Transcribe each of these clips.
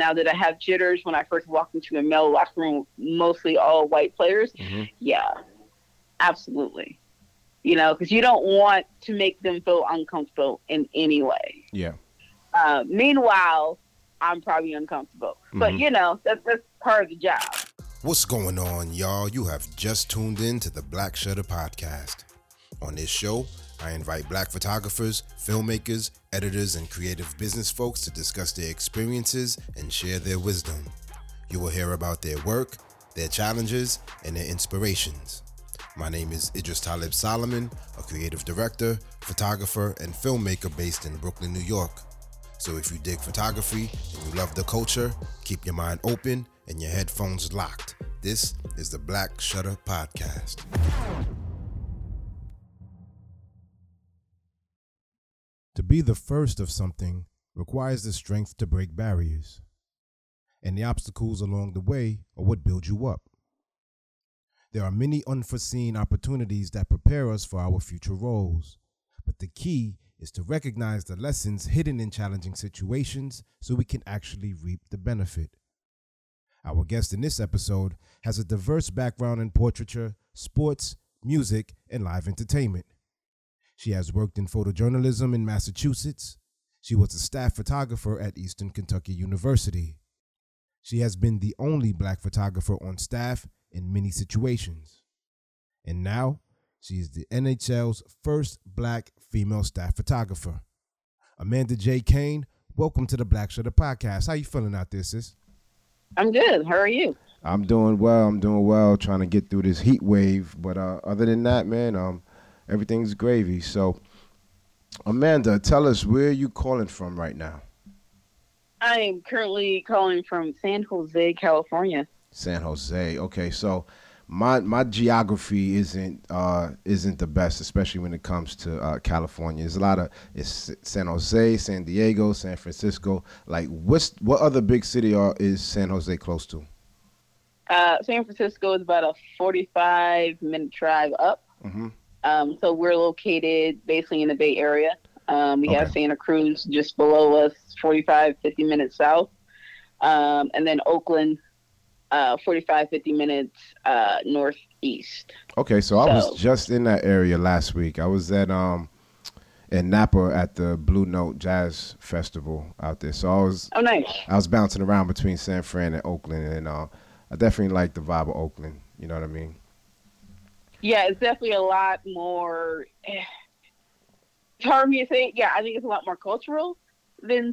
Now that I have jitters when I first walked into a male locker room, mostly all white players, mm-hmm. yeah, absolutely. You know, because you don't want to make them feel uncomfortable in any way. Yeah. Meanwhile, I'm probably uncomfortable. Mm-hmm. But, you know, that's part of the job. What's going on, y'all? You have just tuned in to the Black Shutter Podcast. On this show, I invite Black photographers, filmmakers, editors, and creative business folks to discuss their experiences and share their wisdom. You will hear about their work, their challenges, and their inspirations. My name is Idris Talib Solomon, a creative director, photographer, and filmmaker based in Brooklyn, New York. So if you dig photography and you love the culture, keep your mind open and your headphones locked. This is the Black Shutter Podcast. To be the first of something requires the strength to break barriers, and the obstacles along the way are what build you up. There are many unforeseen opportunities that prepare us for our future roles, but the key is to recognize the lessons hidden in challenging situations so we can actually reap the benefit. Our guest in this episode has a diverse background in portraiture, sports, music, and live entertainment. She has worked in photojournalism in Massachusetts. She was a staff photographer at Eastern Kentucky University. She has been the only Black photographer on staff in many situations. And now, she is the NHL's first Black female staff photographer. Amanda J. Cain, welcome to the Black Shutter Podcast. How you feeling out there, sis? I'm good. How are you? I'm doing well. Trying to get through this heat wave. But other than that, man, everything's gravy. So, Amanda, tell us, where are you calling from right now? I am currently calling from San Jose, California. San Jose. Okay, so my geography isn't the best, especially when it comes to California. There's it's San Jose, San Diego, San Francisco. Like, what other big city is San Jose close to? San Francisco is about a 45-minute drive up. Mm-hmm. So we're located basically in the Bay Area. We have Santa Cruz just below us, 45, 50 minutes south. And then Oakland, 45, 50 minutes northeast. Okay, so I was just in that area last week. I was at in Napa at the Blue Note Jazz Festival out there. So I was I was bouncing around between San Fran and Oakland, and I definitely like the vibe of Oakland. You know what I mean? Yeah, it's definitely a lot more. It's hard for me to say. Yeah, I think it's a lot more cultural than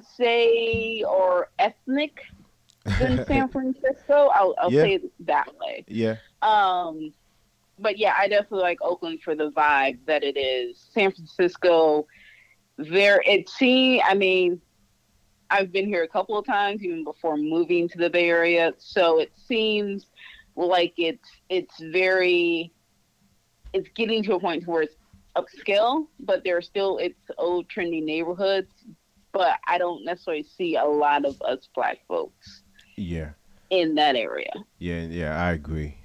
or ethnic than San Francisco. I'll say it that way. Yeah. But yeah, I definitely like Oakland for the vibe that it is. San Francisco, I mean, I've been here a couple of times even before moving to the Bay Area, so it seems like it's very. It's getting to a point where it's upscale, but there are still its old trendy neighborhoods. But I don't necessarily see a lot of us Black folks. Yeah. In that area. Yeah, I agree.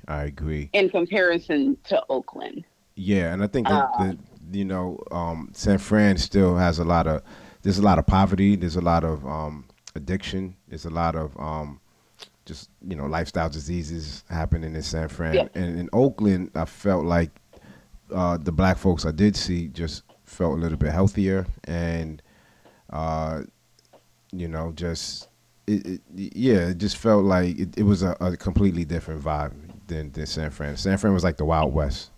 In comparison to Oakland. Yeah, and I think San Fran still has there's a lot of poverty, there's a lot of addiction, there's a lot of just lifestyle diseases happening in San Fran. Yeah. And in Oakland, I felt like. The Black folks I did see just felt a little bit healthier, and it just felt like it was a completely different vibe than San Fran. San Fran was like the Wild West.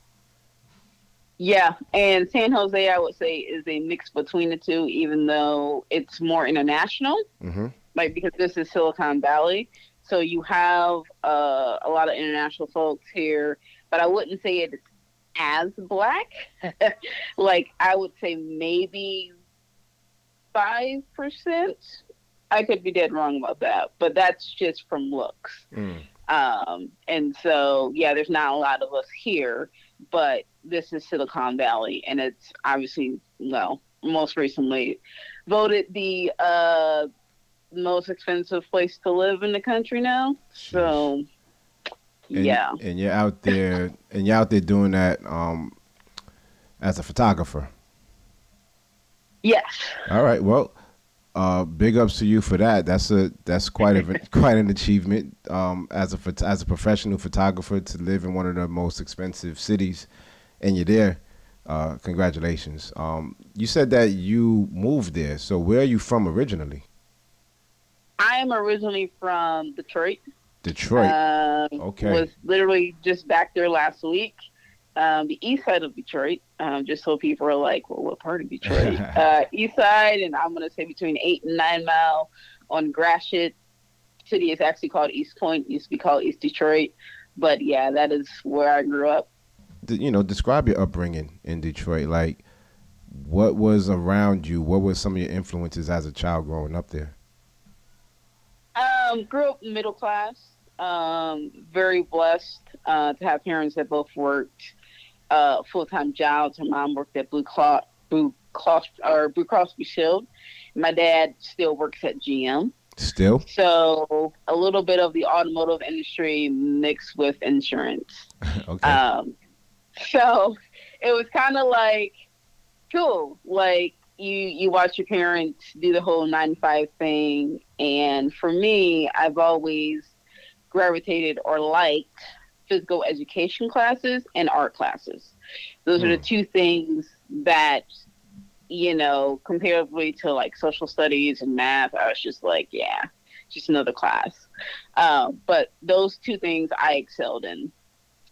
Yeah, and San Jose, I would say, is a mix between the two, even though it's more international, mm-hmm. like because this is Silicon Valley, so you have a lot of international folks here, but I wouldn't say it's as Black. Like, I would say maybe 5%. I could be dead wrong about that, but that's just from looks. And so, yeah, there's not a lot of us here, but this is Silicon Valley, and it's obviously, most recently voted the most expensive place to live in the country now. So... And you're out there, doing that as a photographer. Yes. All right. Well, Big ups to you for that. That's quite an achievement as a professional photographer to live in one of the most expensive cities, and you're there. Congratulations. You said that you moved there. So where are you from originally? I am originally from Detroit. Detroit. Okay. Was literally just back there last week. The east side of Detroit, just so people are like, well, what part of Detroit? East side, and I'm going to say between 8 and 9 mile on Gratiot. City is actually called East Pointe. It used to be called East Detroit. But yeah, that is where I grew up. You know, describe your upbringing in Detroit. Like, what was around you? What were some of your influences as a child growing up there? Grew up middle class. Very blessed to have parents that both worked full-time jobs. Her mom worked at Blue Cross Blue Shield. My dad still works at GM. Still? So a little bit of the automotive industry mixed with insurance. Okay. So it was kind of like, cool. Like you watch your parents do the whole 9-to-5 thing. And for me, I've always gravitated or liked physical education classes and art classes. Those are the two things that, you know, comparatively to like social studies and math, I was just like, yeah, just another class. But those two things I excelled in.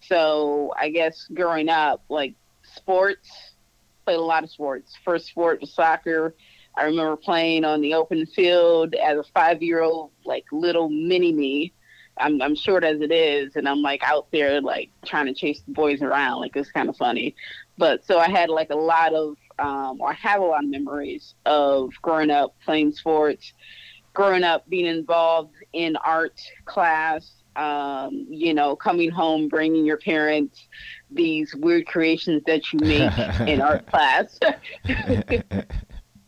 So I guess growing up, like sports, played a lot of sports. First sport was soccer. I remember playing on the open field as a 5-year-old, like little mini me. I'm short as it is, and I'm like out there like trying to chase the boys around. Like it's kind of funny. But so I had like a lot of, I have a lot of memories of growing up playing sports, growing up being involved in art class. You know, coming home, bringing your parents these weird creations that you make in art class.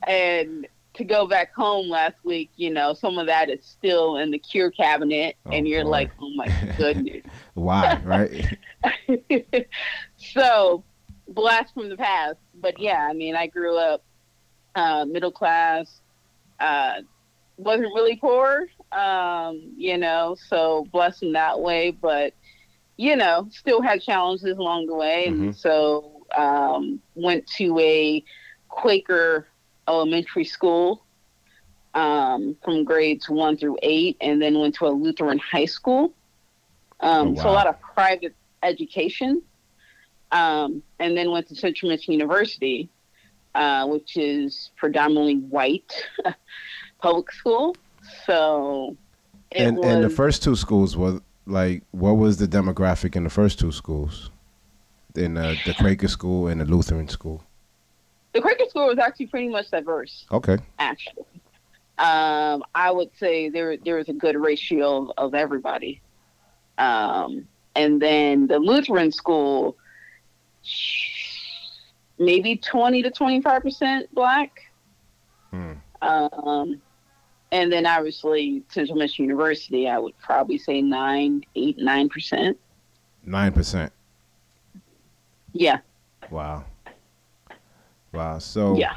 And to go back home last week, you know, some of that is still in the cure cabinet. Oh, and you're boy. Like, oh my goodness. Why, right? So, blast from the past. But yeah, I mean, I grew up middle class, wasn't really poor, you know, so blessed in that way, but, you know, still had challenges along the way. Mm-hmm. And so went to a Quaker elementary school from grades 1 through 8, and then went to a Lutheran high school. So a lot of private education, and then went to Central Michigan University, which is predominantly white public school. So it and the first two schools were like, what was the demographic in the first two schools, in the Quaker school and the Lutheran school? The Quaker school was actually pretty much diverse. Okay. Actually, I would say there was a good ratio of everybody. And then the Lutheran school, maybe 20 to 25% Black. And then obviously Central Michigan University, I would probably say 9%. 9%. Yeah. Wow. So yeah,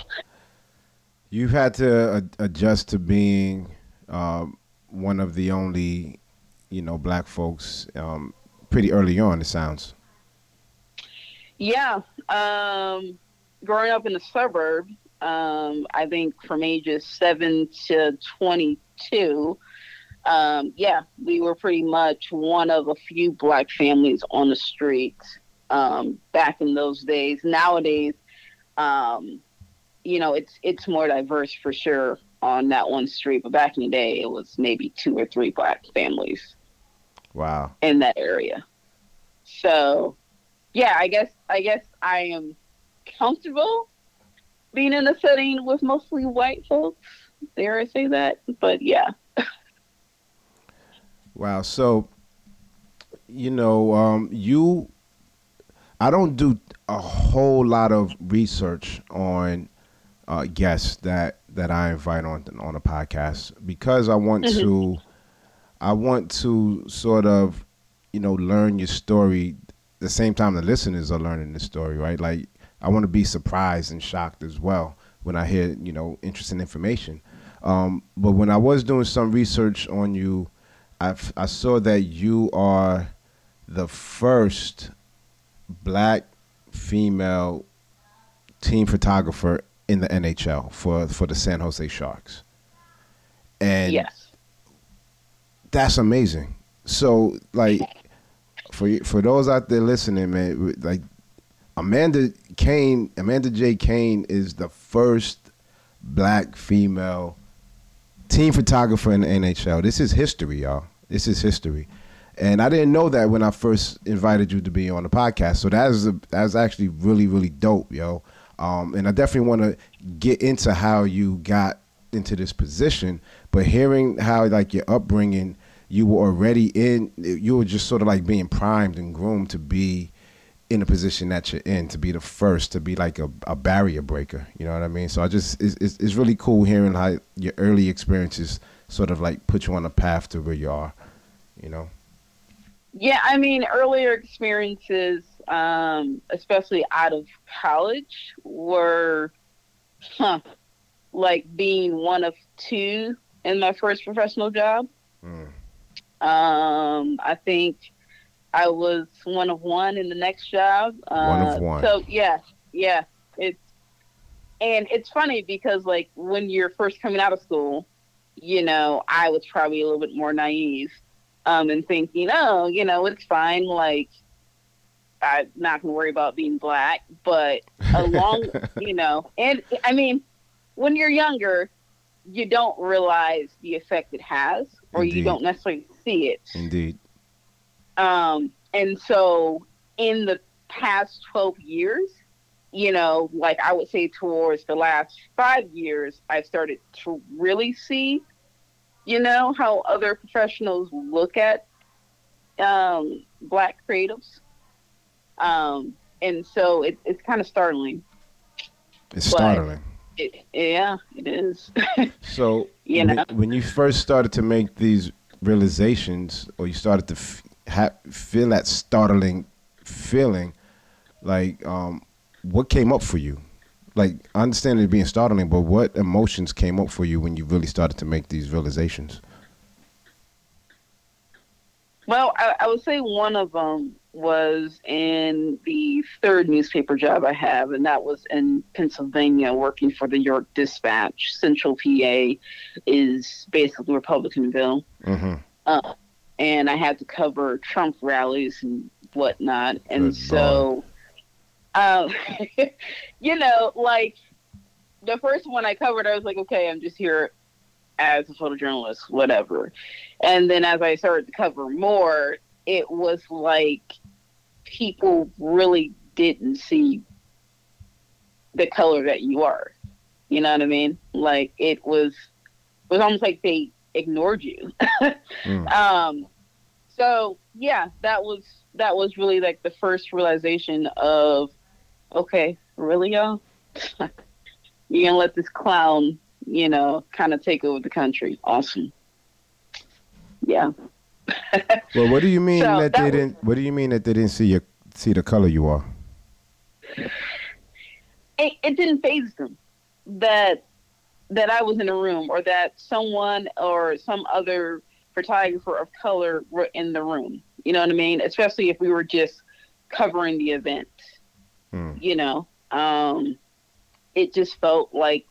you've had to adjust to being one of the only, you know, Black folks pretty early on, it sounds. Yeah. Growing up in the suburb, I think from ages 7 to 22, we were pretty much one of a few Black families on the street back in those days. Nowadays, you know, it's more diverse for sure on that one street, but back in the day, it was maybe 2 or 3 Black families. Wow. In that area. So, yeah, I guess I am comfortable being in a setting with mostly white folks, dare I say that, but yeah. Wow. So, you know, I don't do a whole lot of research on guests that I invite on a podcast, because I want to, sort of, you know, learn your story the same time the listeners are learning the story, right? Like, I want to be surprised and shocked as well when I hear, you know, interesting information. But when I was doing some research on you, I saw that you are the first black female team photographer in the NHL for the San Jose Sharks. And yes, that's amazing. So, like, for those out there listening, man, like, Amanda J. Cain is the first black female team photographer in the NHL. This is history, y'all. This is history. And I didn't know that when I first invited you to be on the podcast. So that's actually really, really dope, yo. And I definitely want to get into how you got into this position. But hearing how, like, your upbringing, you were just sort of like being primed and groomed to be in the position that you're in, to be the first, to be like a barrier breaker. You know what I mean? So it's really cool hearing how your early experiences sort of like put you on a path to where you are, you know? Yeah, I mean, earlier experiences, especially out of college, were like being one of two in my first professional job. Mm. I think I was one of one in the next job. One of one. So yeah. It's funny because, like, when you're first coming out of school, you know, I was probably a little bit more naive, and thinking, oh, you know, it's fine. Like, I'm not gonna worry about being black, but you know, and I mean, when you're younger, you don't realize the effect it has, or Indeed. You don't necessarily see it. Indeed. And so in the past 12 years, you know, like I would say towards the last 5 years, I started to really see, you know, how other professionals look at black creatives. And so it's kind of startling. It's startling. It is. So you know, when you first started to make these realizations, or you started to feel that startling feeling, like, what came up for you? Like, I understand it being startling, but what emotions came up for you when you really started to make these realizations? Well, I would say one of them was in the third newspaper job I have, and that was in Pennsylvania, working for the York Dispatch. Central PA is basically Republicanville. Mm-hmm. And I had to cover Trump rallies and whatnot. And so, you know, like, the first one I covered, I was like, okay, I'm just here as a photojournalist, whatever. And then as I started to cover more, it was like people really didn't see the color that you are. You know what I mean? Like, it was almost like they ignored you. Mm. So yeah, that was really like the first realization of, okay, really, y'all? You're gonna let this clown, you know, kind of take over the country. Awesome. Yeah. Well, what do you mean what do you mean that they didn't see the color you are? It didn't faze them that I was in a room, or that someone or some other photographer of color were in the room. You know what I mean? Especially if we were just covering the event. Mm. You know, it just felt like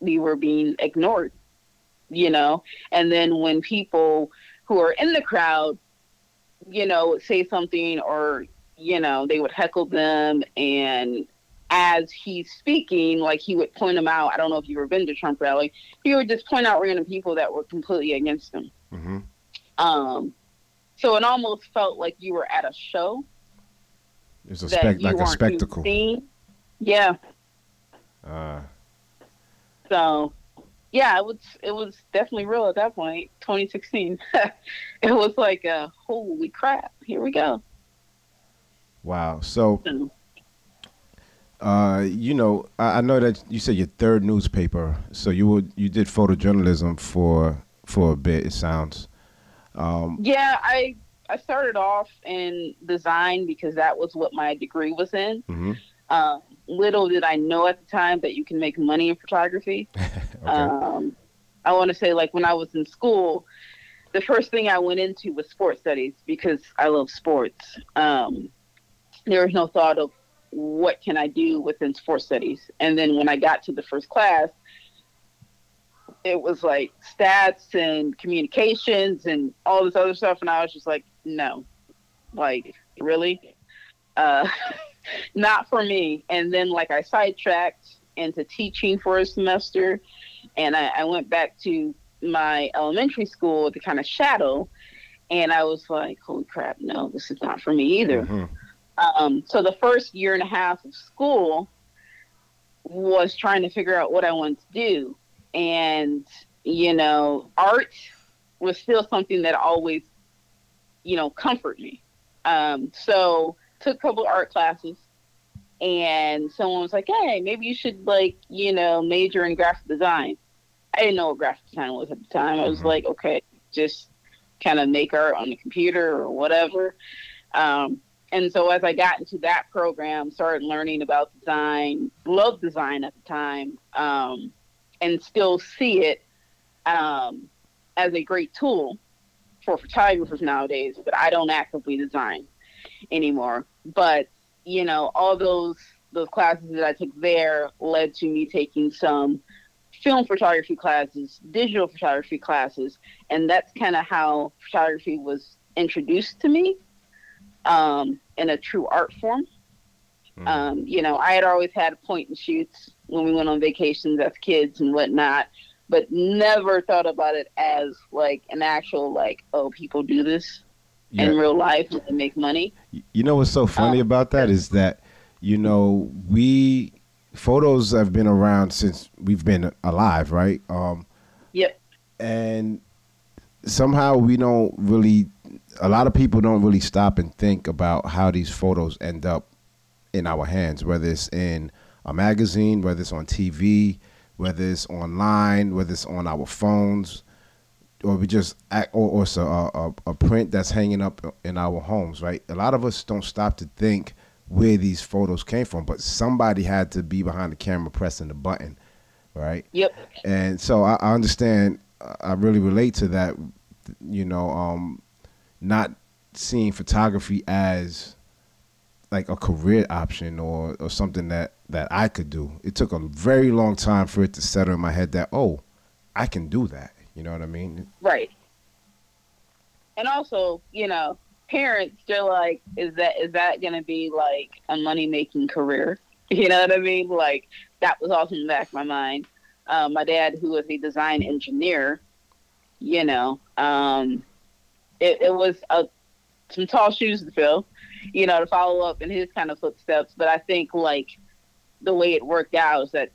we were being ignored, you know? And then when people who are in the crowd, you know, would say something, or, you know, they would heckle them, and as he's speaking, like, he would point them out. I don't know if you've ever been to Trump rally. He would just point out random people that were completely against him. Mm-hmm. So it almost felt like you were at a show. It's like a spectacle. Yeah. So, yeah, it was definitely real at that point, 2016. It was like, holy crap, here we go. Wow. So. You know, I know that you said your third newspaper, so you did photojournalism for a bit, it sounds. Yeah, I started off in design because that was what my degree was in. Mm-hmm. Little did I know at the time that you can make money in photography. Okay. I want to say, like, when I was in school, the first thing I went into was sports studies because I love sports. There was no thought of what can I do within sports studies. And then when I got to the first class, it was like stats and communications and all this other stuff. And I was just like, no, like, really? Not for me. And then, like, I sidetracked into teaching for a semester. And I went back to my elementary school to kind of shadow. And I was like, holy crap, no, this is not for me either. Mm-hmm. So the first year and a half of school was trying to figure out what I wanted to do. And, you know, art was still something that always, you know, comforted me. So took a couple of art classes, and someone was like, hey, maybe you should, like, you know, major in graphic design. I didn't know what graphic design was at the time. I was like, okay, just kind of make art on the computer or whatever. And so as I got into that program, started learning about design, loved design at the time, and still see it as a great tool for photographers nowadays, but I don't actively design anymore. But, you know, all those classes that I took there led to me taking some film photography classes, digital photography classes, and that's kind of how photography was introduced to me in a true art form. Mm. You know, I had always had point and shoots when we went on vacations as kids and whatnot, but never thought about it as like an actual, like, oh, people do this in real life and make money. You know what's so funny about that is that, you know, photos have been around since we've been alive, right? Yep. And somehow we don't really, a lot of people don't really stop and think about how these photos end up in our hands, whether it's in a magazine, whether it's on TV, whether it's online, whether it's on our phones, or we just or it's a print that's hanging up in our homes, right? A lot of us don't stop to think where these photos came from, but somebody had to be behind the camera pressing the button, right? Yep. And so I understand. I really relate to that, you know, not seeing photography as like a career option or something that I could do. It took a very long time for it to settle in my head that, oh, I can do that. You know what I mean? Right. And also, you know, parents, they're like, is that going to be like a money-making career? You know what I mean? Like, that was also in the back of my mind. My dad, who was a design engineer, you know, it was some tall shoes to fill, you know, to follow up in his kind of footsteps. But I think, like, the way it worked out is that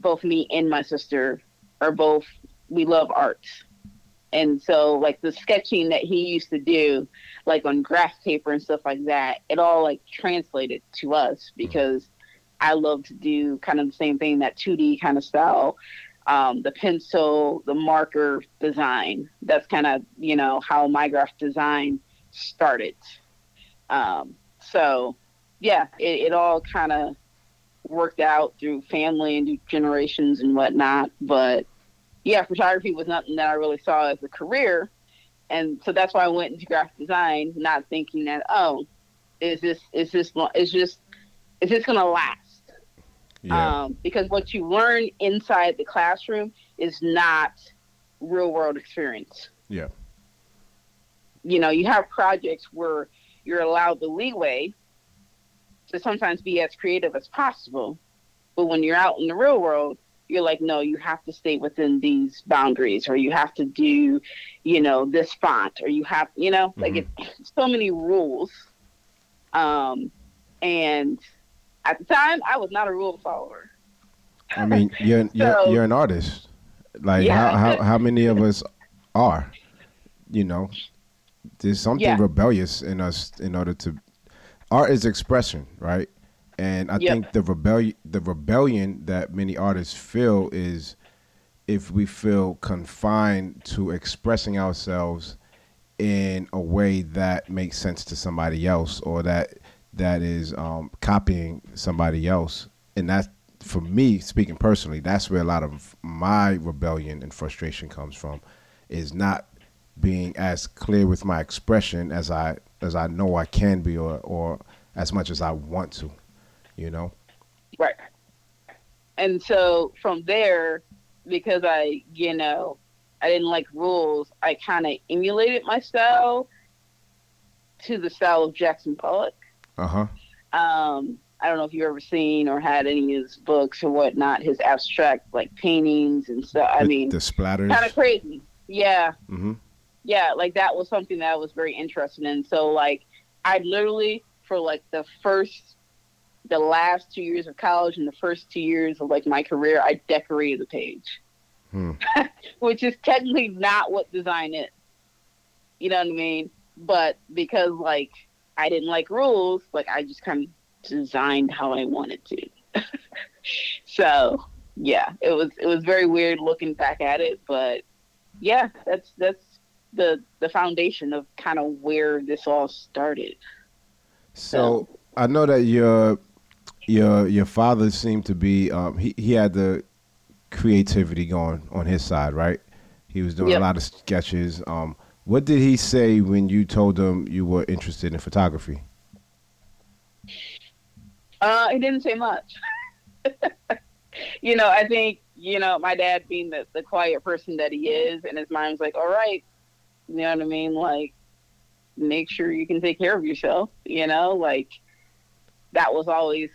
both me and my sister we love art. And so, like, the sketching that he used to do, like, on graph paper and stuff like that, it all, like, translated to us because I love to do kind of the same thing, that 2D kind of style, the pencil, the marker design. That's kind of, you know, how my graphic design started. So, yeah, it all kind of worked out through family and generations and whatnot. But, yeah, photography was nothing that I really saw as a career. And so that's why I went into graphic design, not thinking that, oh, is this going to last? Yeah. Because what you learn inside the classroom is not real world experience. Yeah. You know, you have projects where you're allowed the leeway to sometimes be as creative as possible. But when you're out in the real world, you're like, no, you have to stay within these boundaries, or you have to do, you know, this font, or you have, you know, like, it's so many rules. And at the time, I was not a rule follower. I mean, you're an artist. Like, yeah. How many of us are, you know? There's something rebellious in us in order to art is expression, right? And I think the rebellion that many artists feel is if we feel confined to expressing ourselves in a way that makes sense to somebody else, or that is copying somebody else, and that for me, speaking personally, that's where a lot of my rebellion and frustration comes from, is not being as clear with my expression as I know I can be, or as much as I want to, you know? Right. And so from there, because I didn't like rules, I kind of emulated my style to the style of Jackson Pollock. Uh-huh. I don't know if you've ever seen or had any of his books or whatnot, his abstract, like, paintings and stuff. The splatters. Kind of crazy. Yeah. Mm-hmm. Yeah, like, that was something that I was very interested in. So, like, I literally, for, like, the last 2 years of college and the first 2 years of, like, my career, I decorated the page. Hmm. Which is technically not what design is. You know what I mean? But because, like, I didn't like rules, like, I just kind of designed how I wanted to. So yeah, it was very weird looking back at it, but yeah, that's the foundation of kind of where this all started. So I know that your father seemed to be he had the creativity going on his side, right? He was doing, yep, a lot of sketches. What did he say when you told him you were interested in photography? He didn't say much. You know, I think, you know, my dad being the quiet person that he is, and his mom's like, all right, you know what I mean? Like, make sure you can take care of yourself, you know? Like, that was always,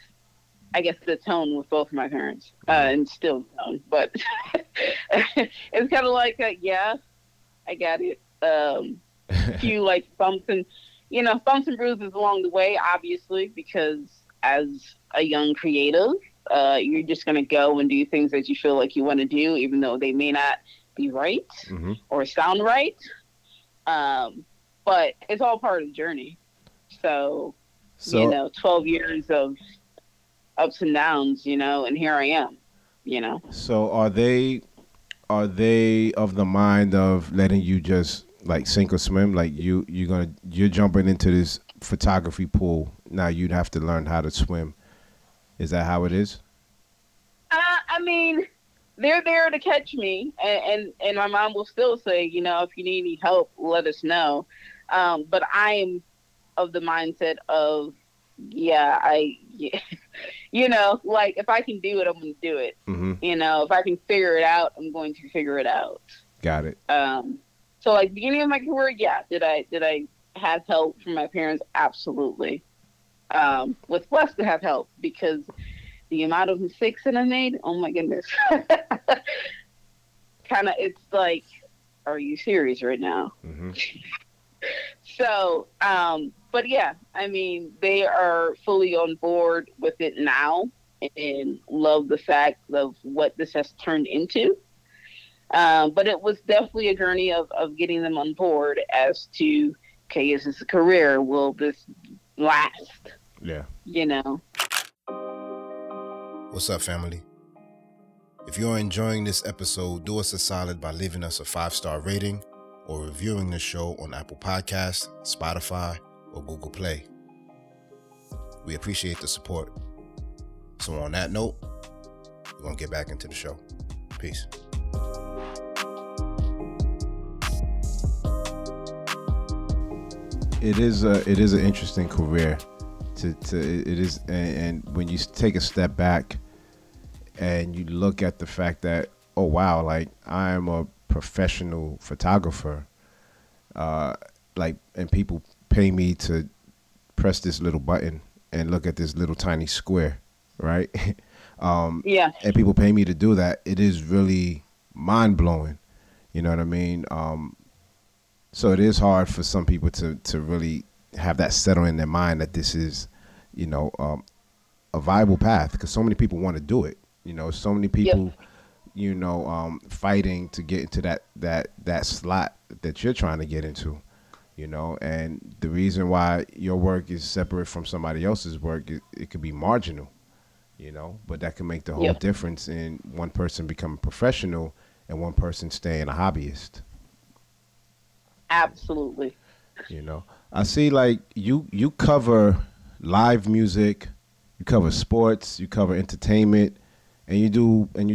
I guess, the tone with both of my parents, and still tone, but it's kind of like, yeah, I got it. A few, like, bumps and bruises along the way, obviously, because as a young creative, you're just going to go and do things that you feel like you want to do, even though they may not be right, mm-hmm, or sound right. But it's all part of the journey. So, you know, 12 years of ups and downs, you know, and here I am, you know. So are they of the mind of letting you just, like, sink or swim? Like, you're jumping into this photography pool. Now you'd have to learn how to swim. Is that how it is? I mean, they're there to catch me, and my mom will still say, you know, if you need any help, let us know. But I am of the mindset of, you know, like, if I can do it, I'm going to do it. Mm-hmm. You know, if I can figure it out, I'm going to figure it out. Got it. So, like, beginning of my career, yeah, did I have help from my parents? Absolutely. Was blessed to have help, because the amount of mistakes that I made, oh my goodness. Kind of, it's like, are you serious right now? Mm-hmm. So, but yeah, I mean, they are fully on board with it now and love the fact of what this has turned into. But it was definitely a journey of getting them on board as to, okay, is this a career? Will this last? Yeah. You know. What's up, family? If you're enjoying this episode, do us a solid by leaving us a 5-star rating or reviewing the show on Apple Podcasts, Spotify, or Google Play. We appreciate the support. So on that note, we're going to get back into the show. Peace. It is an interesting career. And when you take a step back and you look at the fact that, oh wow, like, I am a professional photographer, and people pay me to press this little button and look at this little tiny square, right? Yeah. And people pay me to do that. It is really mind blowing. You know what I mean? So it is hard for some people to really have that settled in their mind that this is, you know, a viable path, because so many people want to do it. You know, so many people, yep, you know, fighting to get into that slot that you're trying to get into, you know. And the reason why your work is separate from somebody else's work, it could be marginal, you know, but that can make the whole, yep, difference in one person becoming professional and one person staying a hobbyist. Absolutely. You know, I see, like, you cover live music, you cover sports, you cover entertainment, and you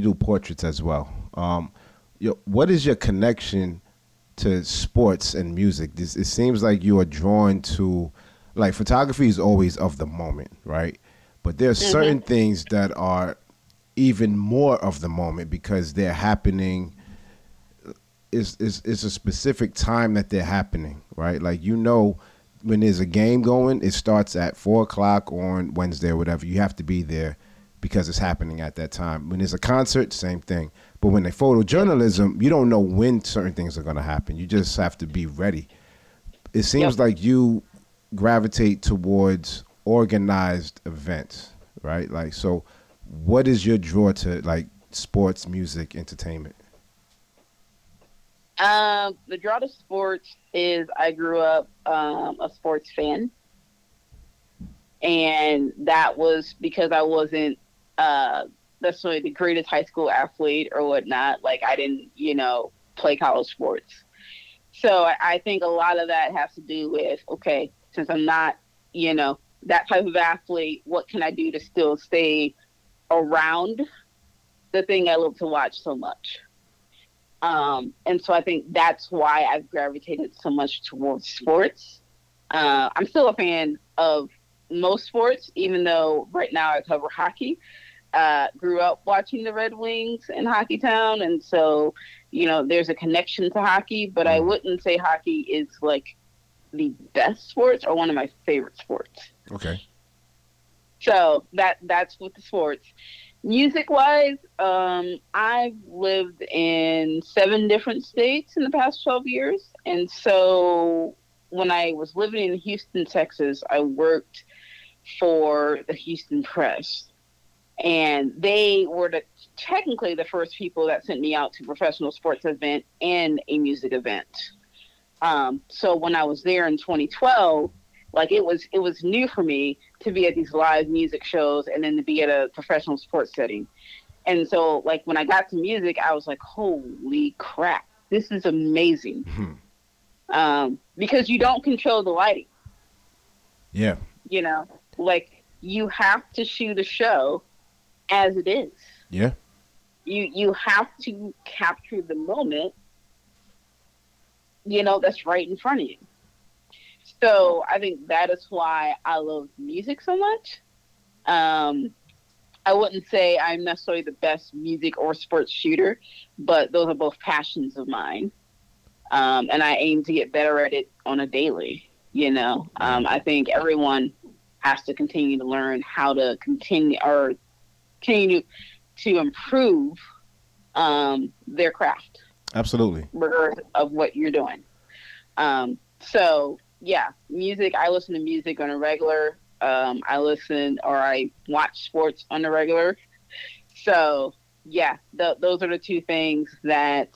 do portraits as well. What is your connection to sports and music? It seems like you are drawn to, like, photography is always of the moment, right? But there are certain things that are even more of the moment because they're happening. It's a specific time that they're happening, right? Like, when there's a game going, it starts at 4 o'clock on Wednesday or whatever. You have to be there because it's happening at that time. When there's a concert, same thing. But when they photojournalism, you don't know when certain things are going to happen. You just have to be ready. It seems like you gravitate towards organized events, right? Like, so what is your draw to, like, sports, music, entertainment? The draw to sports is I grew up a sports fan, and that was because I wasn't necessarily the greatest high school athlete or whatnot. Like, I didn't, play college sports. So I think a lot of that has to do with, okay, since I'm not, that type of athlete, what can I do to still stay around the thing I love to watch so much? And so I think that's why I've gravitated so much towards sports. I'm still a fan of most sports, even though right now I cover hockey. Grew up watching the Red Wings in Hockey Town. And so, there's a connection to hockey, but I wouldn't say hockey is like the best sports or one of my favorite sports. Okay. So that's with the sports. Music-wise, I've lived in 7 different states in the past 12 years. And so when I was living in Houston, Texas, I worked for the Houston Press. And they were technically the first people that sent me out to professional sports event and a music event. So when I was there in 2012, like, it was new for me to be at these live music shows and then to be at a professional sports setting. And so, like, when I got to music, I was like, holy crap, this is amazing. Because you don't control the lighting. Yeah. Like, you have to shoot a show as it is. Yeah. You have to capture the moment, that's right in front of you. So I think that is why I love music so much. I wouldn't say I'm necessarily the best music or sports shooter, but those are both passions of mine. And I aim to get better at it on a daily, I think everyone has to continue to learn how to continue to improve their craft. Absolutely. Regardless of what you're doing. So, yeah, music, I listen to music on a regular. I watch sports on a regular. So, yeah, those are the two things that,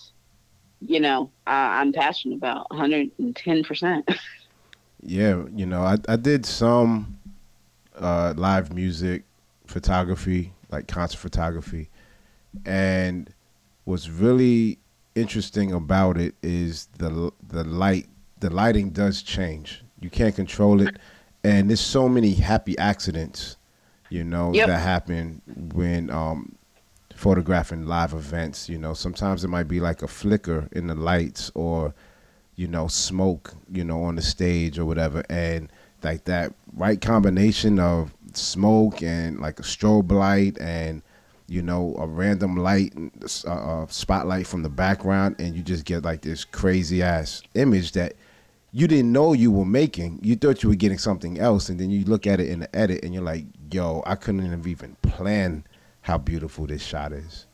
I'm passionate about 110%. Yeah, I did some live music photography, like concert photography, and what's really interesting about it is the lighting does change. You can't control it, and there's so many happy accidents, that happen when photographing live events. Sometimes it might be like a flicker in the lights or smoke on the stage or whatever, and like that right combination of smoke and like a strobe light and a random light, spotlight from the background, and you just get like this crazy ass image that you didn't know you were making. You thought you were getting something else, and then you look at it in the edit and you're like, yo, I couldn't have even planned how beautiful this shot is,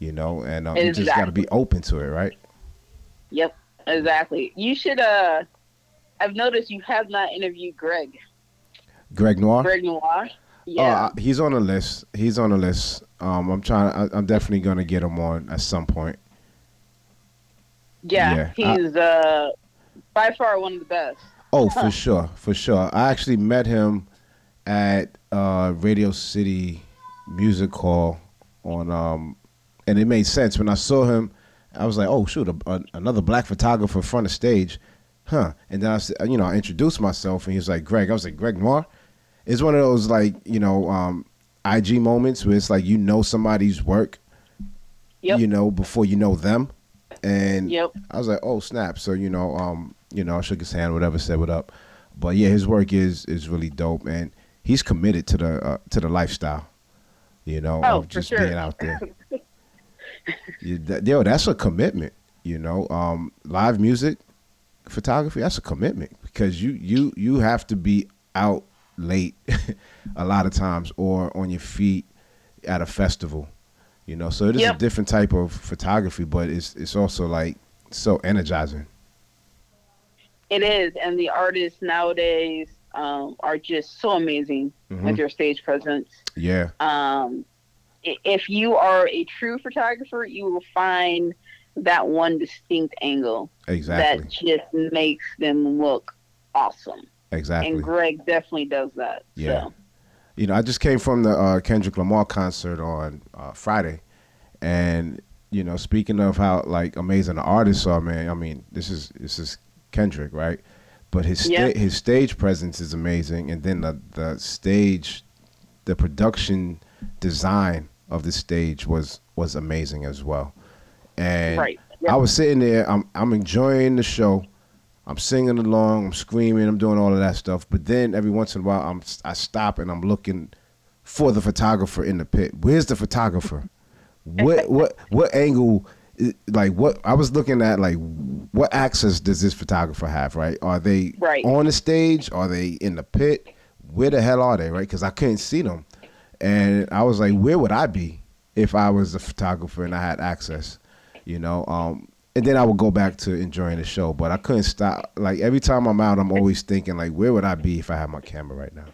and you just got to be open to it, right? Yep, exactly. You should I've noticed you have not interviewed Greg Noir? Greg Noir. Yeah. He's on a list. I'm definitely going to get him on at some point. Yeah. He's by far one of the best. Oh, for sure. I actually met him at Radio City Music Hall and it made sense. When I saw him, I was like, oh, shoot, another black photographer front of stage. Huh. And then I introduced myself, and he was like, Greg. I was like, Greg Noir? It's one of those, like, IG moments where it's like, you know, somebody's work, yep, you know, before you know them. And yep, I was like, oh, snap. So, you know, I shook his hand, whatever, said what up. But yeah, his work is really dope, and he's committed to the lifestyle, you know, of just for sure, being out there. Yo, that's a commitment, you know, live music, photography, that's a commitment, because you have to be out late a lot of times, or on your feet at a festival, you know, so it is, yep, a different type of photography, but it's also like so energizing. It is, and the artists nowadays are just so amazing, mm-hmm, with their stage presence. Yeah. If you are a true photographer, you will find that one distinct angle. Exactly. That just makes them look awesome. Exactly. And Greg definitely does that. Yeah. So, you know, I just came from the Kendrick Lamar concert on Friday, and you know, speaking of how like amazing the artists are, man. I mean, this is Kendrick, right? But his his stage presence is amazing, and then the production design of the stage was amazing as well. And right. Yep. I was sitting there, I'm enjoying the show, I'm singing along, I'm screaming, I'm doing all of that stuff. But then every once in a while, I stop and I'm looking for the photographer in the pit. Where's the photographer? What angle? Like what I was looking at, like what access does this photographer have? Right? Are they on the stage? Are they in the pit? Where the hell are they? Right? Because I couldn't see them, and I was like, where would I be if I was a photographer and I had access? You know, and then I would go back to enjoying the show, but I couldn't stop. Like every time I'm out, I'm always thinking, like, where would I be if I had my camera right now?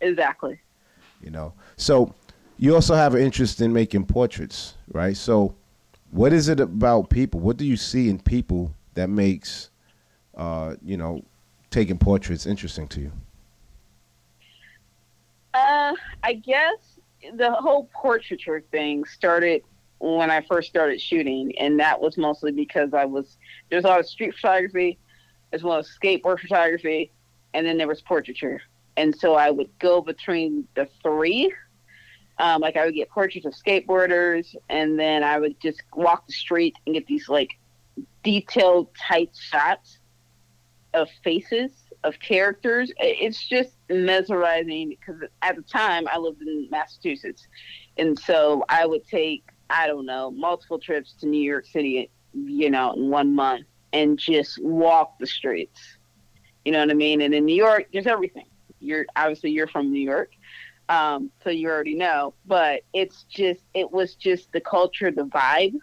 Exactly. You know, so you also have an interest in making portraits, right? So what is it about people? What do you see in people that makes, you know, taking portraits interesting to you? I guess the whole portraiture thing started when I first started shooting, and that was mostly because there's a lot of street photography as well as skateboard photography, and then there was portraiture. And so I would go between the three. Like I would get portraits of skateboarders, and then I would just walk the street and get these like detailed tight shots of faces, of characters. It's just mesmerizing, because at the time I lived in Massachusetts. And so I would take, I don't know, multiple trips to New York City, you know, in 1 month, and just walk the streets. You know what I mean? And in New York, there's everything. You're from New York. So you already know, but it was just the culture, the vibe,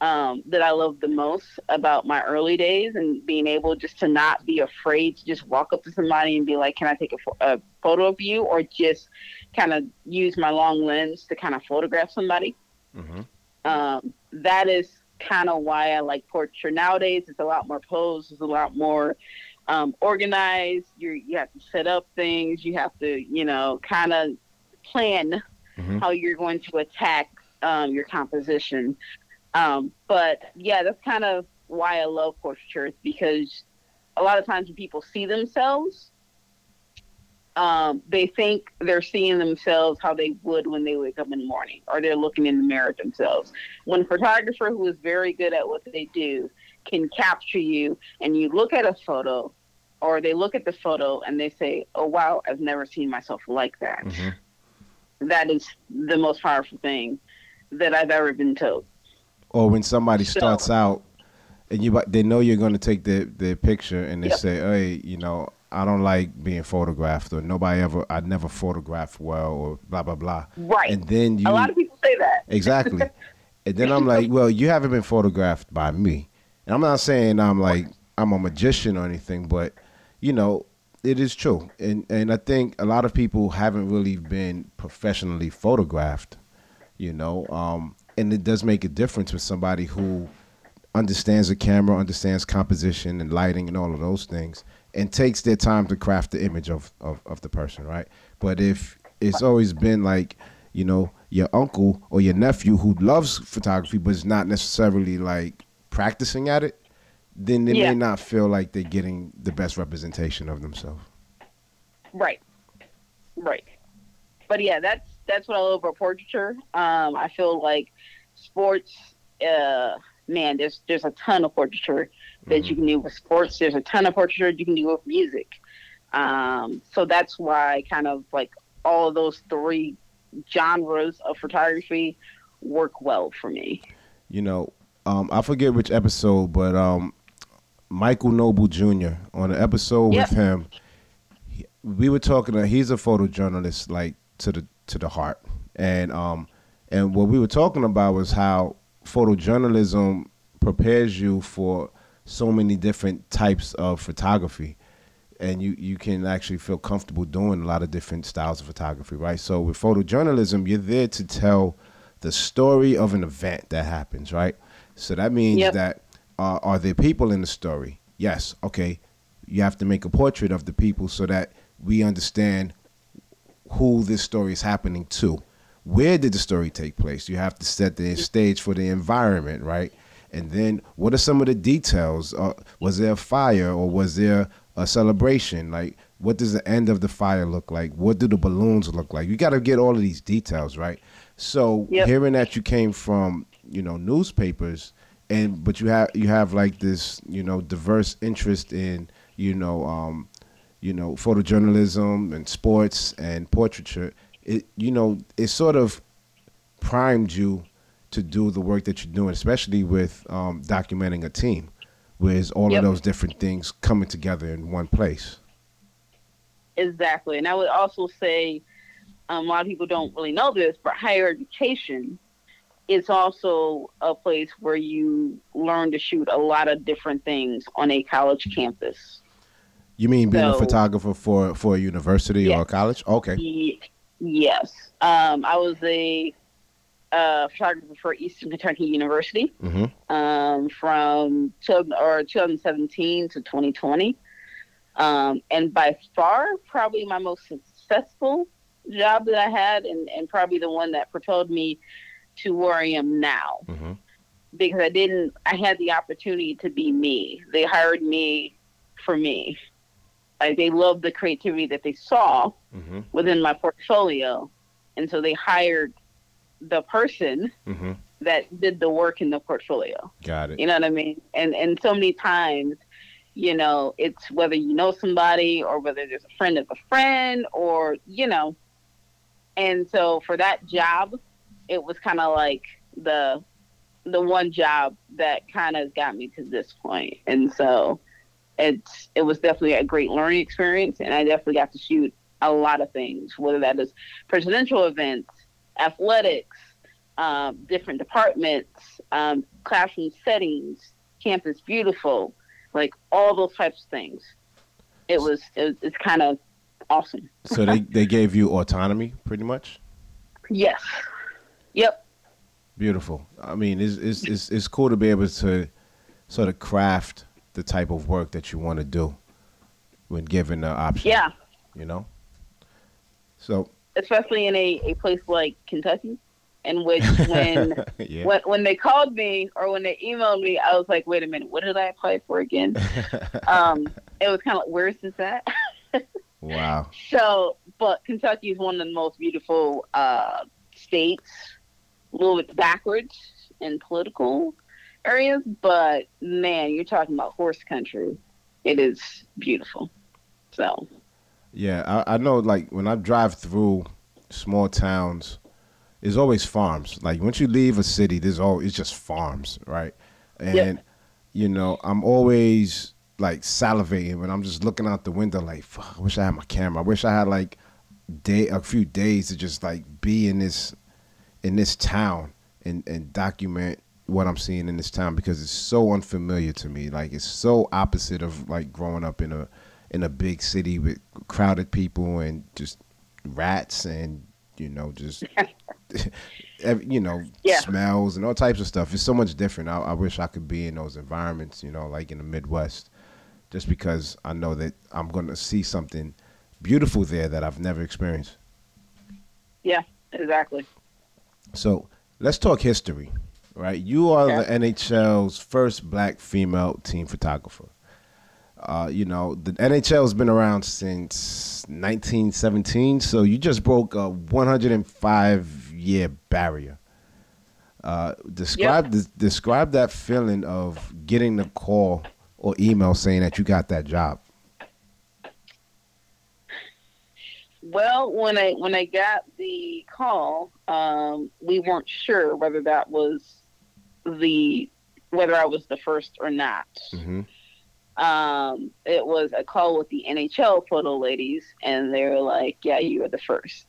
that I loved the most about my early days, and being able just to not be afraid to just walk up to somebody and be like, can I take a photo of you? Or just kind of use my long lens to kind of photograph somebody. Mm-hmm. That is kind of why I like portraiture. Nowadays, it's a lot more posed, it's a lot more organized. You have to set up things. You have to, you know, kind of plan, mm-hmm, how you're going to attack your composition. But yeah, that's kind of why I love portraiture, because a lot of times when people see themselves, they think they're seeing themselves how they would when they wake up in the morning, or they're looking in the mirror at themselves. When a photographer who is very good at what they do can capture you, and you look at a photo, or they look at the photo and they say, oh, wow, I've never seen myself like that. Mm-hmm. That is the most powerful thing that I've ever been told. Or when somebody starts out and they know you're going to take their picture, and they, yep, say, hey, you know, I don't like being photographed, or I never photographed well, or blah, blah, blah. Right. And then a lot of people say that. Exactly. And then I'm like, well, you haven't been photographed by me. And I'm not saying I'm a magician or anything, but, you know, it is true. And I think a lot of people haven't really been professionally photographed, you know. And it does make a difference with somebody who understands the camera, understands composition and lighting and all of those things, and takes their time to craft the image of the person, right? But if it's always been like, you know, your uncle or your nephew who loves photography but is not necessarily like practicing at it, then they, yeah, may not feel like they're getting the best representation of themselves. Right. But yeah, that's what I love about portraiture. I feel like sports, man, there's a ton of portraiture that you can do with sports. There's a ton of portraiture you can do with music. So that's why kind of like all of those three genres of photography work well for me. You know, I forget which episode, but Michael Noble Jr. on an episode with him, we were talking. He's a photojournalist, like to the heart, and what we were talking about was how photojournalism prepares you for so many different types of photography, and you can actually feel comfortable doing a lot of different styles of photography, right? So with photojournalism, you're there to tell the story of an event that happens, right? So that means that are there people in the story? Yes. Okay. You have to make a portrait of the people so that we understand who this story is happening to. Where did the story take place? You have to set the stage for the environment, right? And then what are some of the details? Was there a fire or was there a celebration? Like, what does the end of the fire look like? What do the balloons look like? You got to get all of these details, right? So hearing that you came from, you know, newspapers, and but you have like this, you know, diverse interest in, you know, photojournalism and sports and portraiture. It, you know, it sort of primed you to do the work that you're doing, especially with documenting a team, where's all of those different things coming together in one place. Exactly. And I would also say, a lot of people don't really know this, but higher education is also a place where you learn to shoot a lot of different things on a college campus. You mean being a photographer for a university or a college? Okay. Yes. I was a photographer for Eastern Kentucky University from 2017 to 2020. And by far, probably my most successful job that I had, and probably the one that propelled me to where I am now, because I had the opportunity to be me. They hired me for me. Like, they loved the creativity that they saw within my portfolio, and so they hired the person that did the work in the portfolio. Got it. You know what I mean? And so many times, you know, it's whether you know somebody or whether there's a friend of a friend, or, you know. And so for that job, it was kind of like the one job that kind of got me to this point. And so it was definitely a great learning experience, and I definitely got to shoot a lot of things, whether that is presidential events, athletics, different departments, classroom settings, campus beautiful, like all those types of things. It's kind of awesome. So they gave you autonomy, pretty much? Yes. Yep. Beautiful. I mean, it's cool to be able to sort of craft the type of work that you want to do when given the option. Yeah. You know? So especially in a place like Kentucky, in which when they called me or when they emailed me, I was like, wait a minute, what did I apply for again? It was kind of like, where is this at? Wow. So, but Kentucky is one of the most beautiful states. A little bit backwards in political areas, but man, you're talking about horse country. It is beautiful. So, yeah, I know. Like when I drive through small towns, there's always farms. Like once you leave a city, it's just farms, right? And you know, I'm always like salivating when I'm just looking out the window. Like, fuck, I wish I had my camera. I wish I had like a few days to just like be in this town and document what I'm seeing in this town, because it's so unfamiliar to me. Like, it's so opposite of like growing up in a big city with crowded people and just rats and, you know, just, you know, smells and all types of stuff. It's so much different. I wish I could be in those environments, you know, like in the Midwest, just because I know that I'm going to see something beautiful there that I've never experienced. Yeah, exactly. So let's talk history, right? You are the NHL's first black female team photographer. You know, the NHL has been around since 1917, so you just broke a 105-year barrier. Describe that feeling of getting the call or email saying that you got that job. Well, when I got the call, we weren't sure whether that was whether I was the first or not. Mm-hmm. It was a call with the NHL photo ladies, and they were like, "Yeah, you were the first."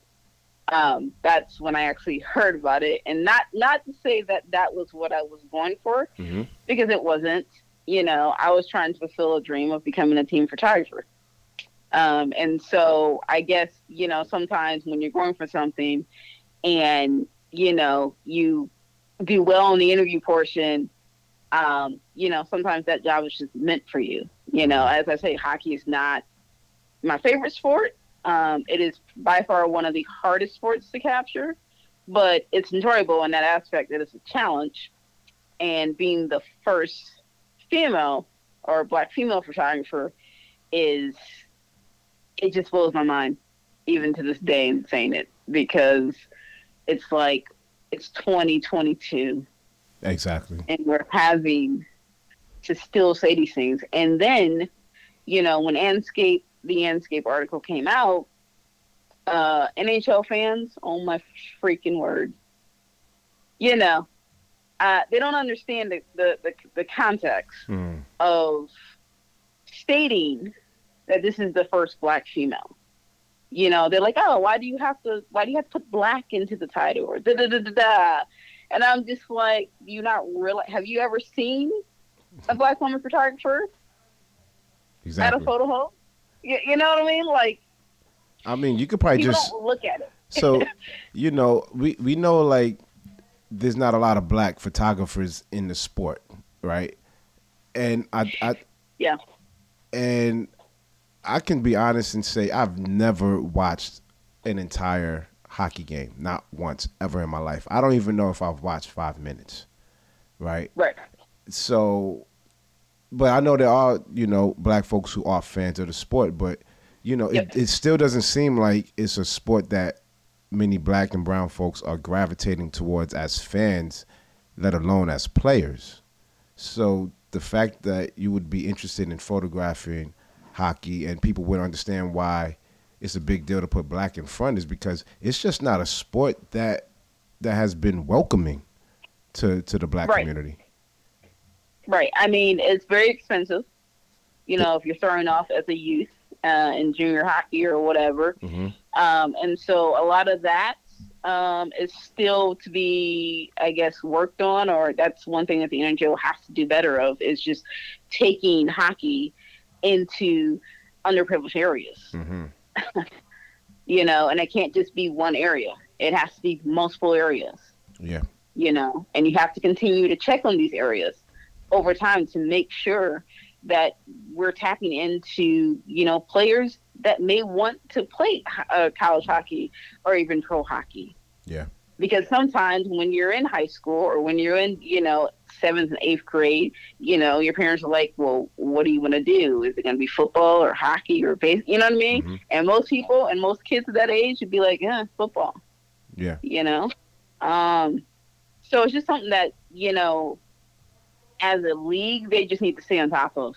That's when I actually heard about it, and not to say that was what I was going for, mm-hmm. because it wasn't. You know, I was trying to fulfill a dream of becoming a team photographer. And so I guess, you know, sometimes when you're going for something and, you know, you do well in the interview portion, you know, sometimes that job is just meant for you. You know, as I say, hockey is not my favorite sport. It is by far one of the hardest sports to capture, but it's enjoyable in that aspect that it's a challenge. And being the first female or black female photographer it just blows my mind, even to this day, in saying it, because it's like, it's 2022. Exactly. And we're having to still say these things. And then, you know, when the Anscape article came out, NHL fans, oh my freaking word, you know, they don't understand the context of stating that this is the first black female. You know, they're like, "Oh, why do you have to put black into the title?" Or da da da da da. And I'm just like, you not realize? Have you ever seen a black woman photographer at a photo hole? You know what I mean? Like, I mean, you could probably just don't look at it. So, you know, we know like there's not a lot of black photographers in the sport, right? And I can be honest and say I've never watched an entire hockey game, not once, ever in my life. I don't even know if I've watched 5 minutes, right? Right. So, but I know there are, you know, black folks who are fans of the sport, but, you know, it still doesn't seem like it's a sport that many black and brown folks are gravitating towards as fans, let alone as players. So the fact that you would be interested in photographing hockey and people would understand why it's a big deal to put black in front is because it's just not a sport that has been welcoming to the black community. Right. I mean, it's very expensive. You know, if you're starting off as a youth in junior hockey or whatever. Mm-hmm. And so a lot of that is still to be, I guess, worked on, or that's one thing that the NHL has to do better of is just taking hockey into underprivileged areas, mm-hmm. you know, and it can't just be one area. It has to be multiple areas. Yeah, you know, and you have to continue to check on these areas over time to make sure that we're tapping into, you know, players that may want to play college hockey or even pro hockey. Yeah, because sometimes when you're in high school or when you're in, you know, 7th and 8th grade, you know, your parents are like, "Well, what do you want to do? Is it going to be football or hockey or baseball?" You know what I mean? Mm-hmm. And most people and most kids at that age would be like, "Yeah, football." Yeah. You know? So it's just something that, you know, as a league, they just need to stay on top of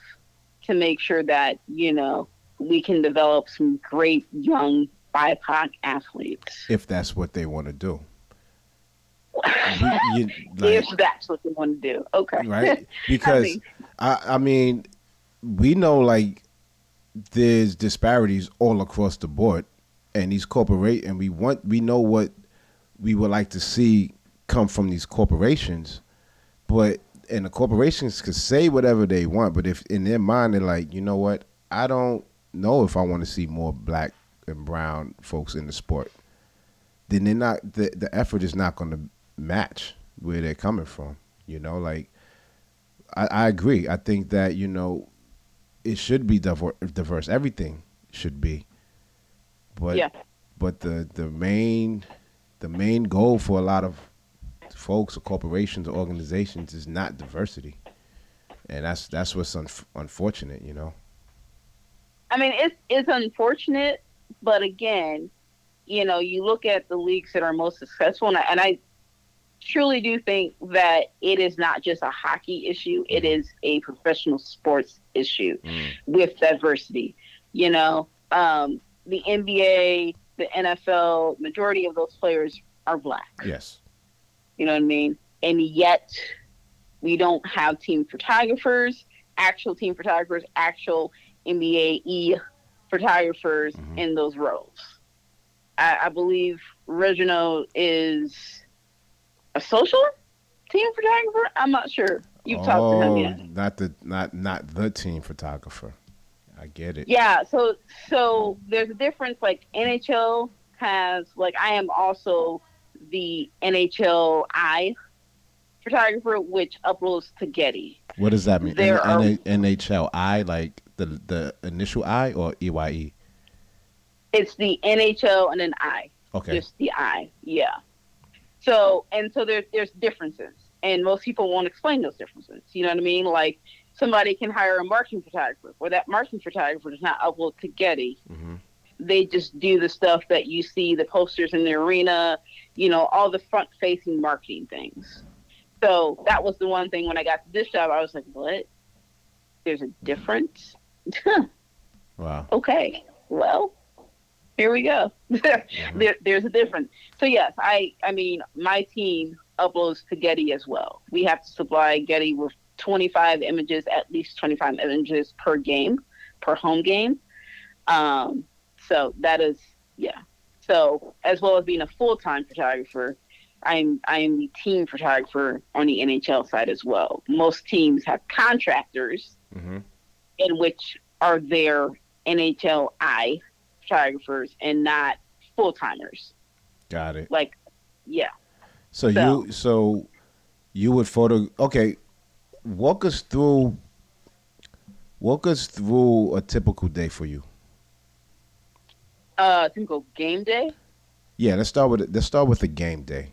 to make sure that, you know, we can develop some great young BIPOC athletes. If that's what they want to do. You, like, if that's what you want to do, okay, right? Because I mean, we know like there's disparities all across the board, and these corporate and we know what we would like to see come from these corporations, and the corporations could say whatever they want, but if in their mind they're like, you know what, I don't know if I want to see more black and brown folks in the sport, then they're not the effort is not going to match where they're coming from, you know. Like I agree. I think that, you know, it should be diverse. Everything should be, but the main goal for a lot of folks or corporations or organizations is not diversity, and that's what's unfortunate, you know. I mean, it's unfortunate, but again, you know, you look at the leagues that are most successful, and I truly do think that it is not just a hockey issue. It is a professional sports issue with diversity. You know, the NBA, the NFL, majority of those players are Black. Yes. You know what I mean? And yet we don't have team photographers, actual team photographers, actual NBA photographers in those roles. I believe Reginald is a social team photographer. I'm not sure. You've talked to him yet? Not the team photographer. I get it. Yeah. So there's a difference. Like NHL has, like, I am also the NHLI photographer, which uploads to Getty. What does that mean? There NHLI, like the initial I or EYE? It's the NHL and an I. Okay. Just the I. Yeah. So there's differences, and most people won't explain those differences. You know what I mean? Like, somebody can hire a marketing photographer, or that marketing photographer does not upload to Getty. Mm-hmm. They just do the stuff that you see, the posters in the arena, you know, all the front-facing marketing things. So that was the one thing when I got to this job, I was like, what? There's a difference? Wow. Okay. Well, here we go. There's a difference. So, yes, I mean, my team uploads to Getty as well. We have to supply Getty with 25 images, at least 25 images per game, per home game. So that is, yeah. So as well as being a full-time photographer, I am the team photographer on the NHL side as well. Most teams have contractors in which are their NHLI photographers and not full-timers. Got it. Like, yeah. So you would photo, okay, walk us through a typical day for you. Typical game day? Yeah, let's start with the game day.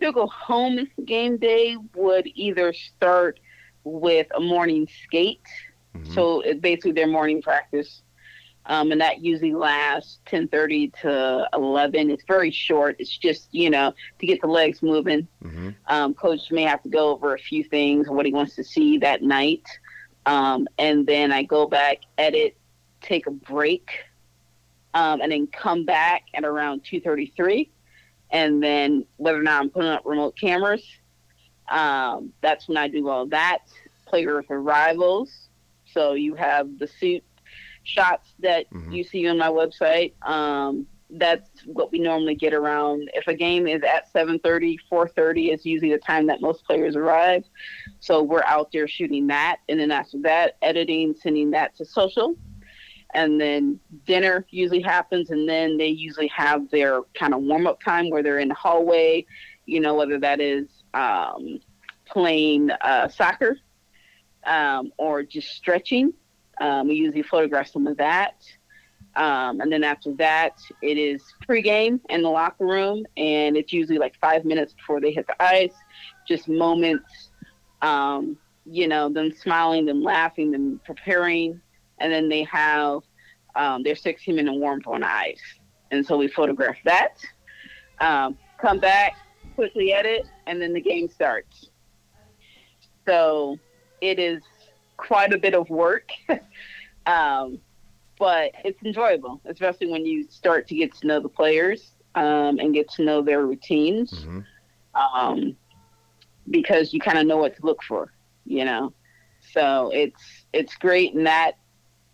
Typical home game day would either start with a morning skate, so it's basically their morning practice, and that usually lasts 10:30 to 11. It's very short. It's just, you know, to get the legs moving. Coach may have to go over a few things, what he wants to see that night, and then I go back, edit, take a break. And then come back at around 2:33, and then whether or not I'm putting up remote cameras, that's when I do all that. Player arrivals, so you have the suit shots that you see on my website. That's what we normally get around. If a game is at 7:30, 4:30 is usually the time that most players arrive. So we're out there shooting that, and then after that, editing, sending that to social. And then dinner usually happens, and then they usually have their kind of warm-up time where they're in the hallway, you know, whether that is playing soccer or just stretching. We usually photograph some of that. And then after that, it is pregame in the locker room, and it's usually like 5 minutes before they hit the ice, just moments, you know, them smiling, them laughing, them preparing. And then they have their 16-minute warm-up on ice. And so we photograph that, come back, quickly edit, and then the game starts. So it is quite a bit of work, but it's enjoyable, especially when you start to get to know the players and get to know their routines because you kind of know what to look for, you know. So it's great in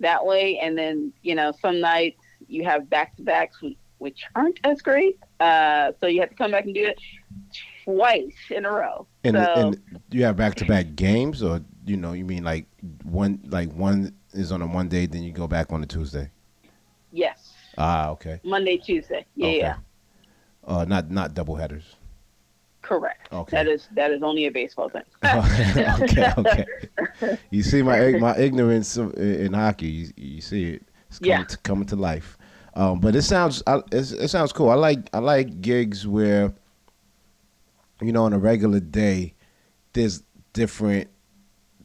that way. And then, you know, some nights you have back-to-backs, which aren't as great. So you have to come back and do it twice in a row. And you have back-to-back games, or, you know, you mean like one is on a Monday, then you go back on a Tuesday? Yes. Ah, okay. Monday, Tuesday. Yeah. Okay. Yeah. Not doubleheaders. Correct. Okay. That is only a baseball thing. Okay. You see my ignorance in hockey. You see it. It's coming to life. But it sounds cool. I like gigs where, you know, on a regular day, there's different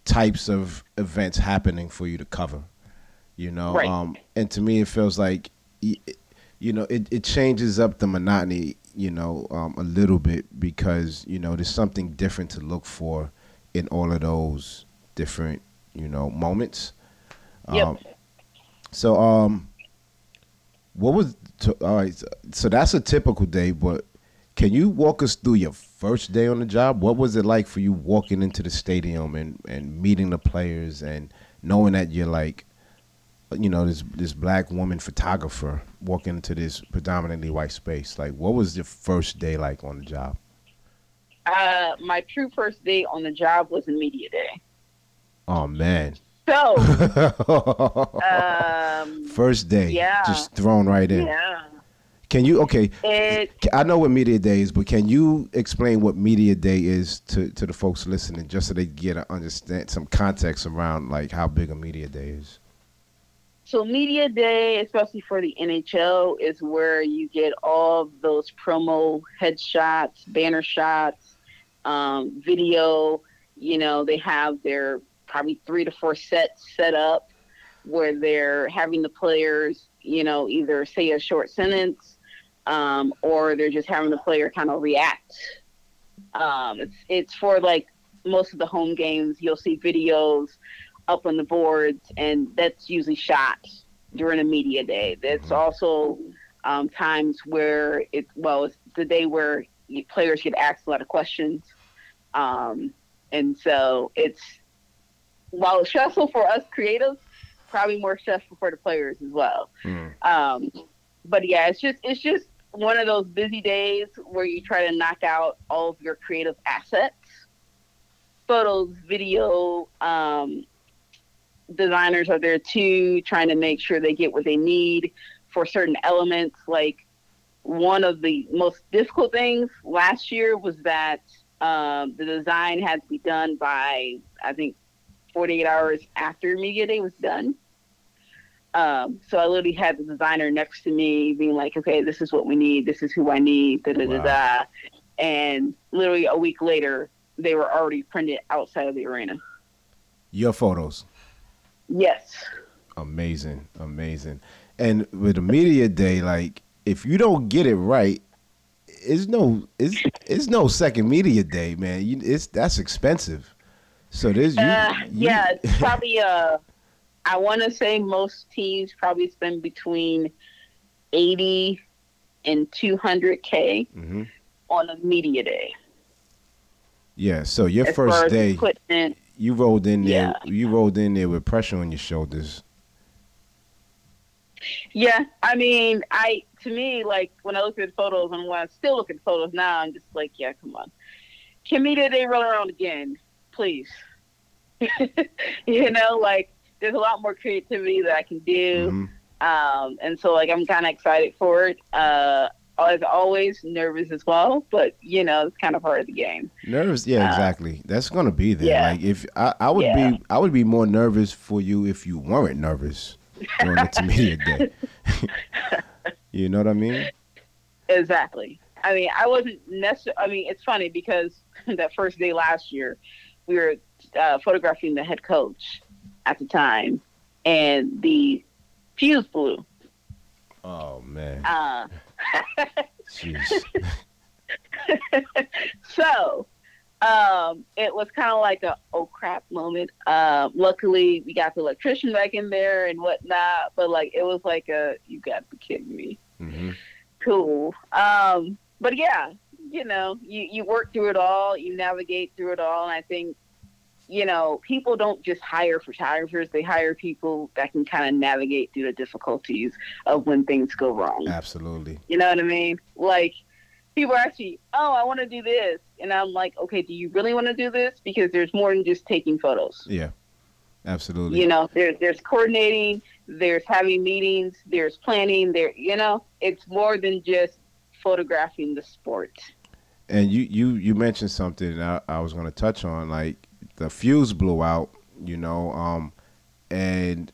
types of events happening for you to cover. you know? Right. And to me, it feels like, you know, it changes up the monotony, you know, a little bit, because, you know, there's something different to look for in all of those different, you know, moments. Yep. So, all right, so that's a typical day, but can you walk us through your first day on the job? What was it like for you walking into the stadium and meeting the players and knowing that you're like, you know, this black woman photographer walking into this predominantly white space? Like, what was your first day like on the job? My true first day on the job was a media day. Oh, man. So, first day, yeah, just thrown right in. Yeah. Can you, okay, I know what media day is, but can you explain what media day is to the folks listening, just so they get to understand some context around like how big a media day is? So media day, especially for the NHL, is where you get all those promo headshots, banner shots, video. You know, they have their probably 3 to 4 sets set up where they're having the players, you know, either say a short sentence or they're just having the player kind of react. It's for like most of the home games. You'll see videos up on the boards, and that's usually shot during a media day. That's also times where it's the day where players get asked a lot of questions. And so it's, while it's stressful for us creatives, probably more stressful for the players as well. But yeah, it's just one of those busy days where you try to knock out all of your creative assets, photos, video. Designers are there too, trying to make sure they get what they need for certain elements. Like, one of the most difficult things last year was that the design had to be done by, I think, 48 hours after media day was done. So I literally had the designer next to me being like, okay, this is what we need. This is who I need. Wow. And literally a week later, they were already printed outside of the arena. Your photos. Yes. Amazing. Amazing. And with the media day, like, if you don't get it right, it's no second media day, man. That's expensive. So there's it's probably I want to say most teams probably spend between $80,000 and $200,000 on a media day. Yeah, so your first day, you rolled in there. Yeah. You rolled in there with pressure on your shoulders. Yeah, I mean, to me, like, when I look at the photos, and when I still look at the photos now, I'm just like, yeah, come on, can media day roll around again? Please. You know, like, there's a lot more creativity that I can do. And so, like, I'm kind of excited for it. As always, nervous as well, but, you know, it's kind of part of the game. Nervous, yeah, exactly. That's going to be there. Yeah. Like, if I would be more nervous for you if you weren't nervous during the media day. You know what I mean? Exactly. I mean, I wasn't necessarily, I mean, it's funny because that first day last year, we were photographing the head coach at the time, and the fuse blew. Oh, man. Jeez. So it was kind of like a, oh, crap moment. Luckily, we got the electrician back in there and whatnot, but, like, it was like a, you got to be kidding me. Mm-hmm. Cool. But yeah, you know, you work through it all, you navigate through it all. And I think, you know, people don't just hire photographers. They hire people that can kind of navigate through the difficulties of when things go wrong. Absolutely. You know what I mean? Like, people are actually, oh, I want to do this. And I'm like, okay, do you really want to do this? Because there's more than just taking photos. Yeah, absolutely. You know, there's coordinating, there's having meetings, there's planning, you know, it's more than just photographing the sport. And you mentioned something I was going to touch on, like the fuse blew out, you know, and,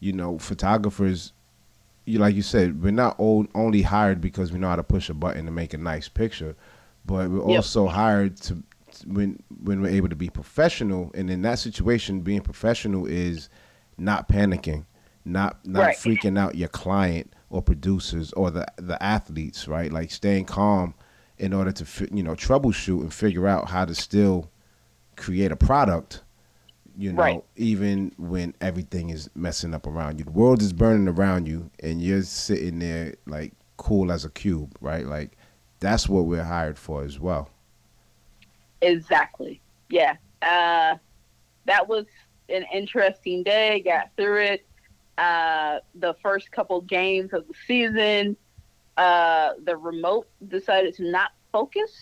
you know, photographers, like you said, we're not only hired because we know how to push a button to make a nice picture, but we're also hired to when we're able to be professional. And in that situation, being professional is not panicking, not right. freaking out your client or producers or the athletes, right? Like staying calm in order to, you know, troubleshoot and figure out how to still create a product, you know, right. even when everything is messing up around you. The world is burning around you and you're sitting there like cool as a cube, right? Like that's what we're hired for as well. Exactly. Yeah. That was an interesting day. Got through it. The first couple games of the season, the remote decided to not focus.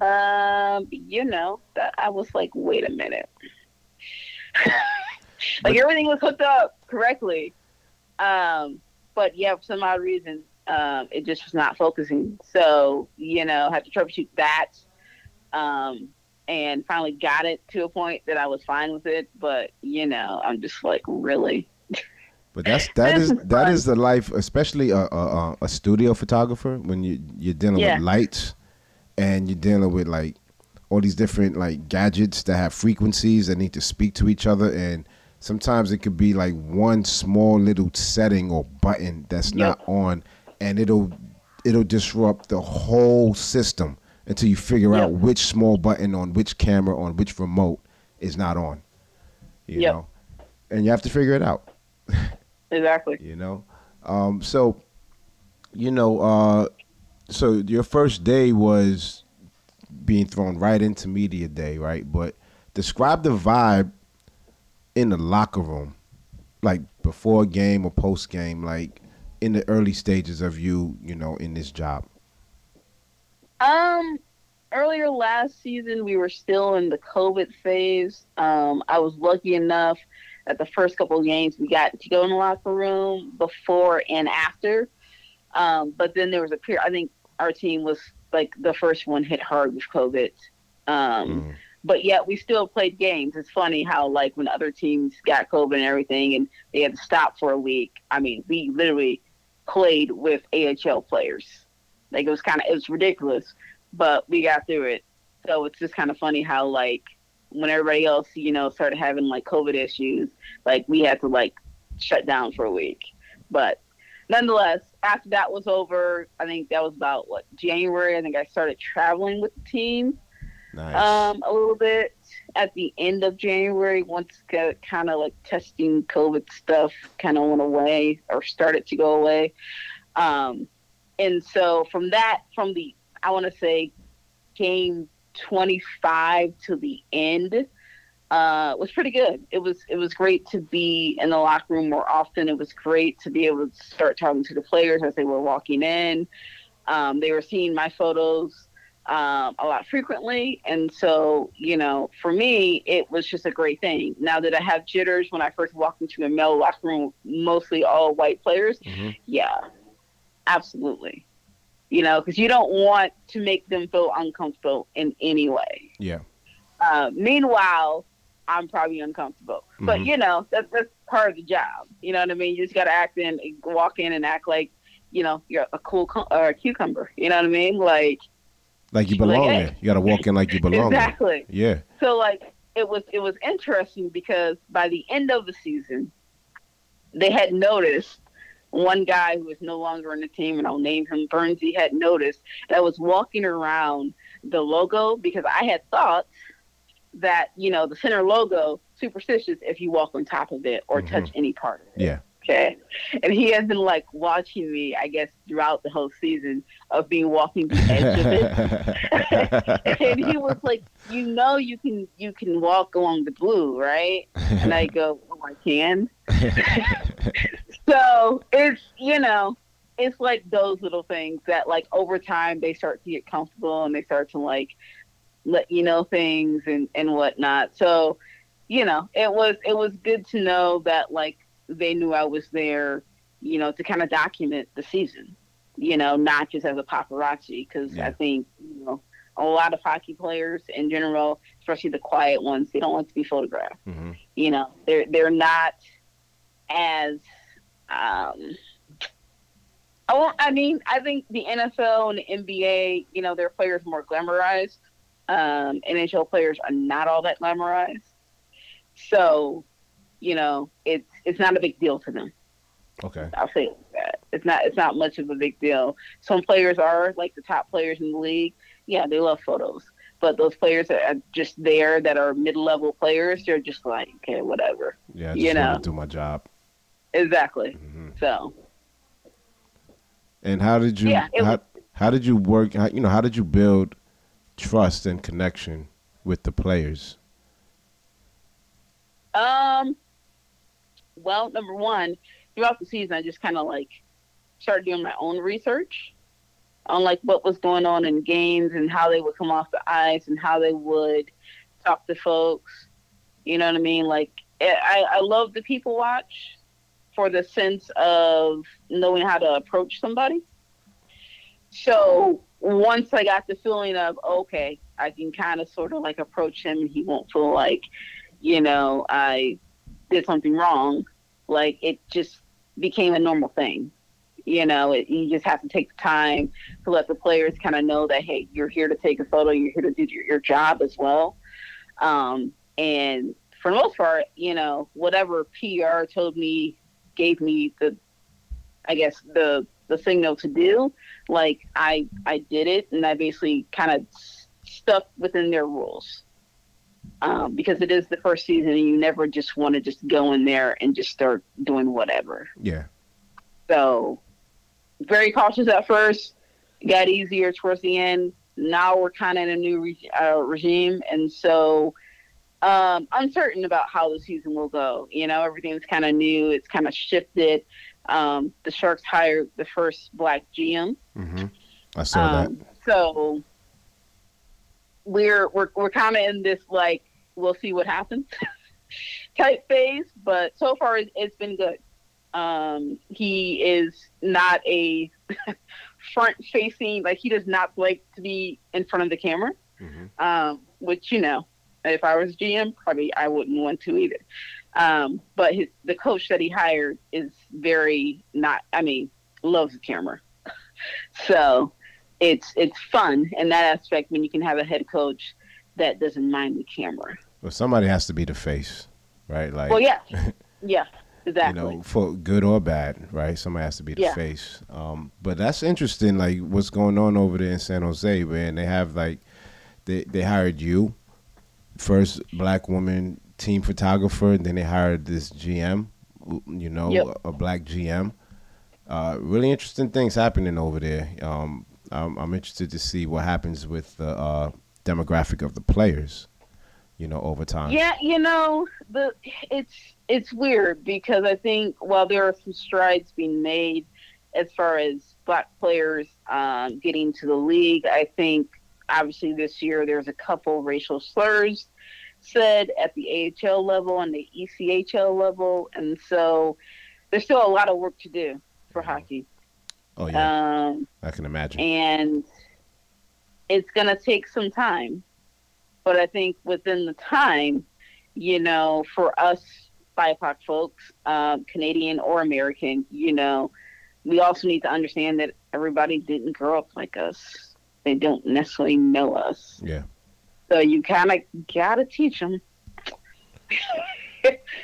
You know, that I was like, wait a minute. Like everything was hooked up correctly. But yeah, for some odd reason, it just was not focusing. So, you know, had to troubleshoot that. And finally got it to a point that I was fine with it. But, you know, I'm just like, really? But that is the life, especially a studio photographer, when you're dealing yeah. with lights and you're dealing with like all these different like gadgets that have frequencies that need to speak to each other. And sometimes it could be like one small little setting or button that's yep. not on, and it'll disrupt the whole system until you figure yep. out which small button on which camera on which remote is not on, you yep. know, and you have to figure it out. Exactly. You know, so, you know, so your first day was being thrown right into media day, right? But describe the vibe in the locker room, like before game or post game, like in the early stages of you know, in this job. Earlier last season, we were still in the COVID phase. I was lucky enough that the first couple of games we got to go in the locker room before and after. But then there was a period, I think our team was like the first one hit hard with COVID. But yet we still played games. It's funny how like when other teams got COVID and everything and they had to stop for a week, I mean, we literally played with AHL players. Like it was ridiculous, but we got through it. So it's just kind of funny how like when everybody else, you know, started having like COVID issues, like we had to like shut down for a week. But nonetheless, after that was over, I think that was about January. I think I started traveling with the team nice. A little bit at the end of January. Once kind of like testing COVID stuff kind of went away or started to go away. And so from I want to say game 25 to the end, was pretty good. It was great to be in the locker room more often. It was great to be able to start talking to the players as they were walking in. They were seeing my photos, a lot frequently. And so, you know, for me, it was just a great thing. Now that I have jitters when I first walked into a male locker room, mostly all white players. Mm-hmm. Yeah. Absolutely. You know, because you don't want to make them feel uncomfortable in any way. Yeah. Meanwhile, I'm probably uncomfortable. Mm-hmm. But, you know, that's part of the job. You know what I mean? You just got to walk in and act like, you know, you're a cool or a cucumber. You know what I mean? Like you belong there. Hey. You got to walk in like you belong there. Exactly. Yeah. So, like, it was interesting because by the end of the season, they had noticed one guy who was no longer on the team, and I'll name him, Burnsy, had noticed that I was walking around the logo because I had thought that, you know, the center logo, superstitious if you walk on top of it or mm-hmm. touch any part of it. Yeah. Okay. And he has been, like, watching me, I guess, throughout the whole season of being walking the edge of it. And he was like, you know, you can walk along the blue, right? And I go, oh, I can. So it's, you know, it's like those little things that, like, over time they start to get comfortable and they start to, like, let you know things and whatnot. So, you know, it was good to know that, like, they knew I was there, you know, to kind of document the season, you know, not just as a paparazzi, because yeah. I think, you know, a lot of hockey players in general, especially the quiet ones, they don't want to be photographed. Mm-hmm. You know, they're not as I think the NFL and the NBA, you know, their players are more glamorized. NHL players are not all that glamorized. So you know, it's not a big deal to them. Okay. I'll say that. It's not much of a big deal. Some players are, like the top players in the league. Yeah, they love photos. But those players that are just there that are mid-level players, they're just like, okay, whatever. Yeah, I just want to do my job. Exactly. Mm-hmm. So. And how did you how did you work? How did you build trust and connection with the players? Well, number one, throughout the season, I just kind of like started doing my own research on like what was going on in games and how they would come off the ice and how they would talk to folks. You know what I mean? Like I love the people watch for the sense of knowing how to approach somebody. So once I got the feeling of, okay, I can kind of sort of like approach him and he won't feel like, you know, I did something wrong. Like it just became a normal thing. You know, you just have to take the time to let the players kind of know that, hey, you're here to take a photo. You're here to do your job as well. And for the most part, you know, whatever PR told me, gave me the signal to do, like I did it. And I basically kind of stuck within their rules. Because it is the first season and you never just want to just go in there and just start doing whatever. Yeah. So very cautious at first, it got easier towards the end. Now we're kind of in a new regime. And so uncertain about how the season will go. You know, everything's kind of new. It's kind of shifted. The Sharks hired the first black GM. Mm-hmm. I saw that. So we're kind of in this like we'll see what happens type phase, but so far it's been good. He is not a front facing, like he does not like to be in front of the camera. Mm-hmm. Which, you know, if I was GM, probably I wouldn't want to either. But the coach that he hired is very loves the camera. So it's fun in that aspect when you can have a head coach that doesn't mind the camera. Well, somebody has to be the face, right? Like, well, yeah. Yeah, exactly. You know, for good or bad, right? Somebody has to be the face. But that's interesting, like what's going on over there in San Jose, man. They have like, they hired you, first black woman team photographer, and then they hired this GM, a black GM. Really interesting things happening over there. I'm interested to see what happens with the demographic of the players, you know, over time. Yeah, you know, it's weird because I think while there are some strides being made as far as black players getting to the league, I think obviously this year there's a couple racial slurs said at the AHL level and the ECHL level, and so there's still a lot of work to do for hockey. Oh, yeah. I can imagine. And it's going to take some time. But I think within the time, you know, for us BIPOC folks, Canadian or American, you know, we also need to understand that everybody didn't grow up like us. They don't necessarily know us. Yeah. So you kind of got to teach them.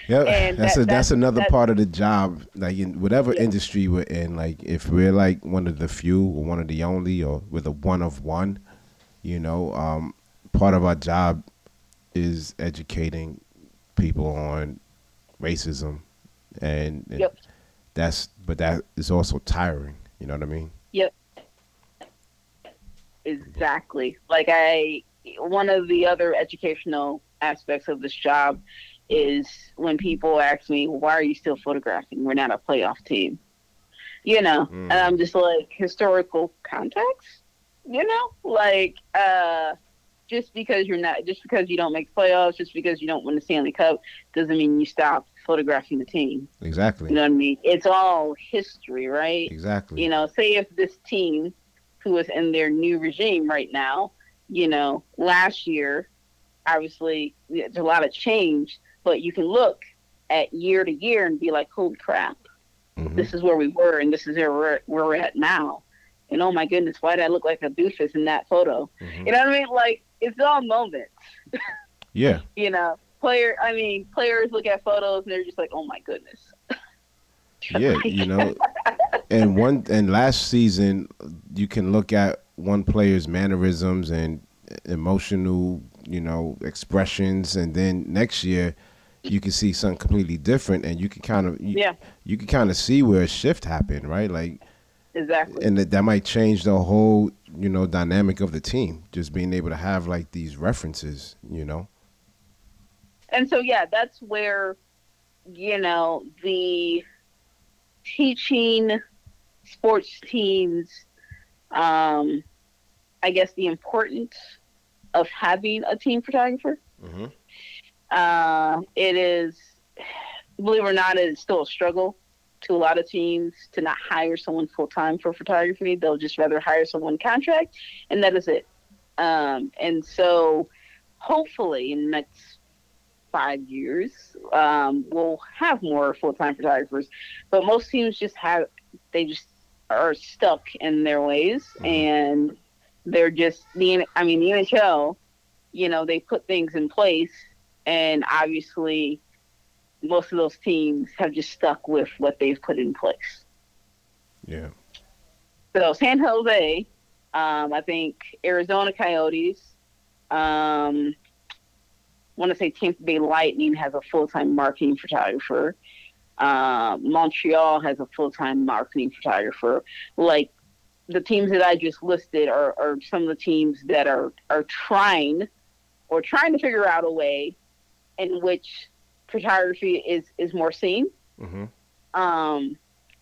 Yeah, that's another part of the job. Like in whatever industry we're in, like if we're like one of the few or one of the only or with a one of one, you know, part of our job is educating people on racism, and that is also tiring. You know what I mean? Yep. Exactly. Like one of the other educational aspects of this job is when people ask me, why are you still photographing? We're not a playoff team, you know? And I'm just like, historical context, you know, like, just because you don't make playoffs, just because you don't win the Stanley Cup doesn't mean you stop photographing the team. Exactly. You know what I mean? It's all history, right? Exactly. You know, say if this team who is in their new regime right now, you know, last year, obviously there's a lot of change, but you can look at year to year and be like, holy crap, this is where we were and this is where we're at now. And oh my goodness, why did I look like a doofus in that photo? Mm-hmm. You know what I mean? Like, it's all moments. Yeah. You know, players look at photos and they're just like, oh my goodness. Yeah, you know, and last season you can look at one player's mannerisms and emotional, you know, expressions, and then next year you can see something completely different, and you can kind of you can kind of see where a shift happened, right? Like exactly, and that might change the whole, you know, dynamic of the team. Just being able to have like these references, you know. And so yeah, that's where, you know, the teaching sports teams, I guess the importance of having a team photographer. Mm-hmm. It is, believe it or not, it's still a struggle to a lot of teams to not hire someone full-time for photography. They'll just rather hire someone contract, and that is it. And so hopefully in the next 5 years, we'll have more full-time photographers. But most teams just have, they just are stuck in their ways, mm-hmm. and they're just, the NHL, you know, they put things in place, and obviously most of those teams have just stuck with what they've put in place. Yeah. So San Jose, I think Arizona Coyotes, I want to say Tampa Bay Lightning has a full-time marketing photographer. Montreal has a full-time marketing photographer. Like the teams that I just listed are some of the teams that are trying to figure out a way in which photography is more seen. Mm-hmm.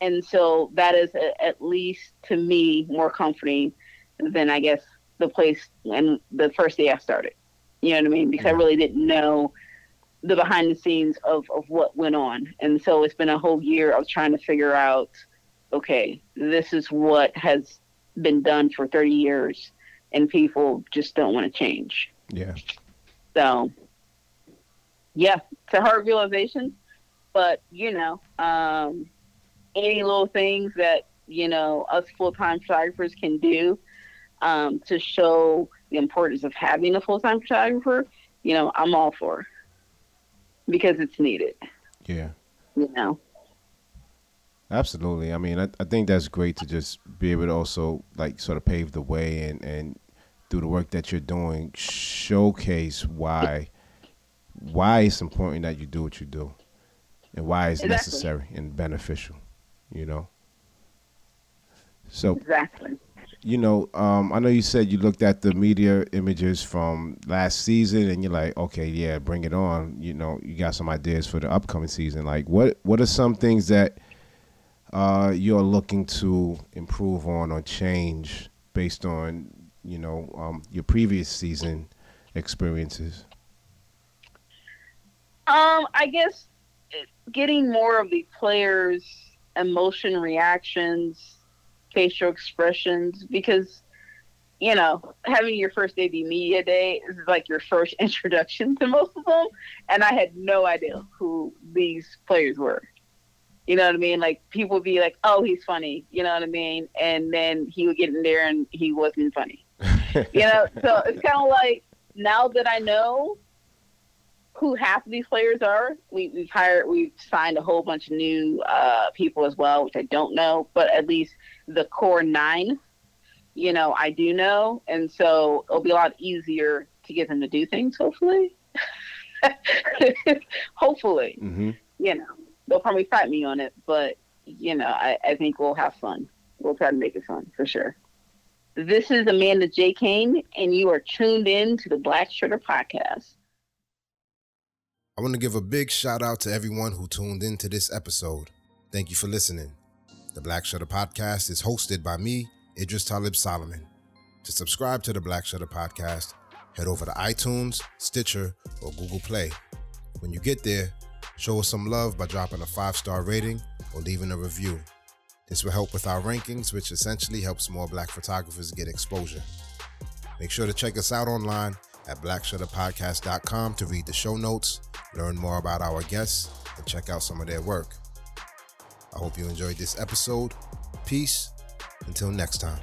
And so that is at least to me more comforting than I guess the place and the first day I started. You know what I mean? Because I really didn't know the behind the scenes of what went on. And so it's been a whole year of trying to figure out, okay, this is what has been done for 30 years and people just don't want to change. Yeah. So, yeah, it's a hard realization, but, you know, any little things that, you know, us full-time photographers can do to show the importance of having a full-time photographer, you know, I'm all for, because it's needed. Yeah. You know? Absolutely. I mean, I think that's great to just be able to also like sort of pave the way and through the work that you're doing, showcase why it's important that you do what you do and why it's necessary and beneficial, you know? So exactly. You know, I know you said you looked at the media images from last season and you're like, okay, yeah, bring it on. You know, you got some ideas for the upcoming season. Like what are some things that you're looking to improve on or change based on, you know, your previous season experiences? I guess getting more of the players' emotion reactions, facial expressions, because, you know, having your first day be media day is like your first introduction to most of them, and I had no idea who these players were. You know what I mean? Like people would be like, oh, he's funny, you know what I mean? And then he would get in there and he wasn't funny. You know, so it's kind of like, now that I know who half of these players are, we've signed a whole bunch of new people as well, which I don't know, but at least the core 9, you know, I do know. And so it'll be a lot easier to get them to do things, hopefully. Hopefully, mm-hmm. You know, they'll probably fight me on it, but, you know, I think we'll have fun. We'll try to make it fun for sure. This is Amanda J. Cain, and you are tuned in to the Black Shredder Podcast. I want to give a big shout out to everyone who tuned in to this episode. Thank you for listening. The Black Shredder Podcast is hosted by me, Idris Talib Solomon. To subscribe to the Black Shredder Podcast, head over to iTunes, Stitcher, or Google Play. When you get there, show us some love by dropping a 5-star rating or leaving a review. This will help with our rankings, which essentially helps more Black photographers get exposure. Make sure to check us out online at blackshutterpodcast.com to read the show notes, learn more about our guests, and check out some of their work. I hope you enjoyed this episode. Peace. Until next time.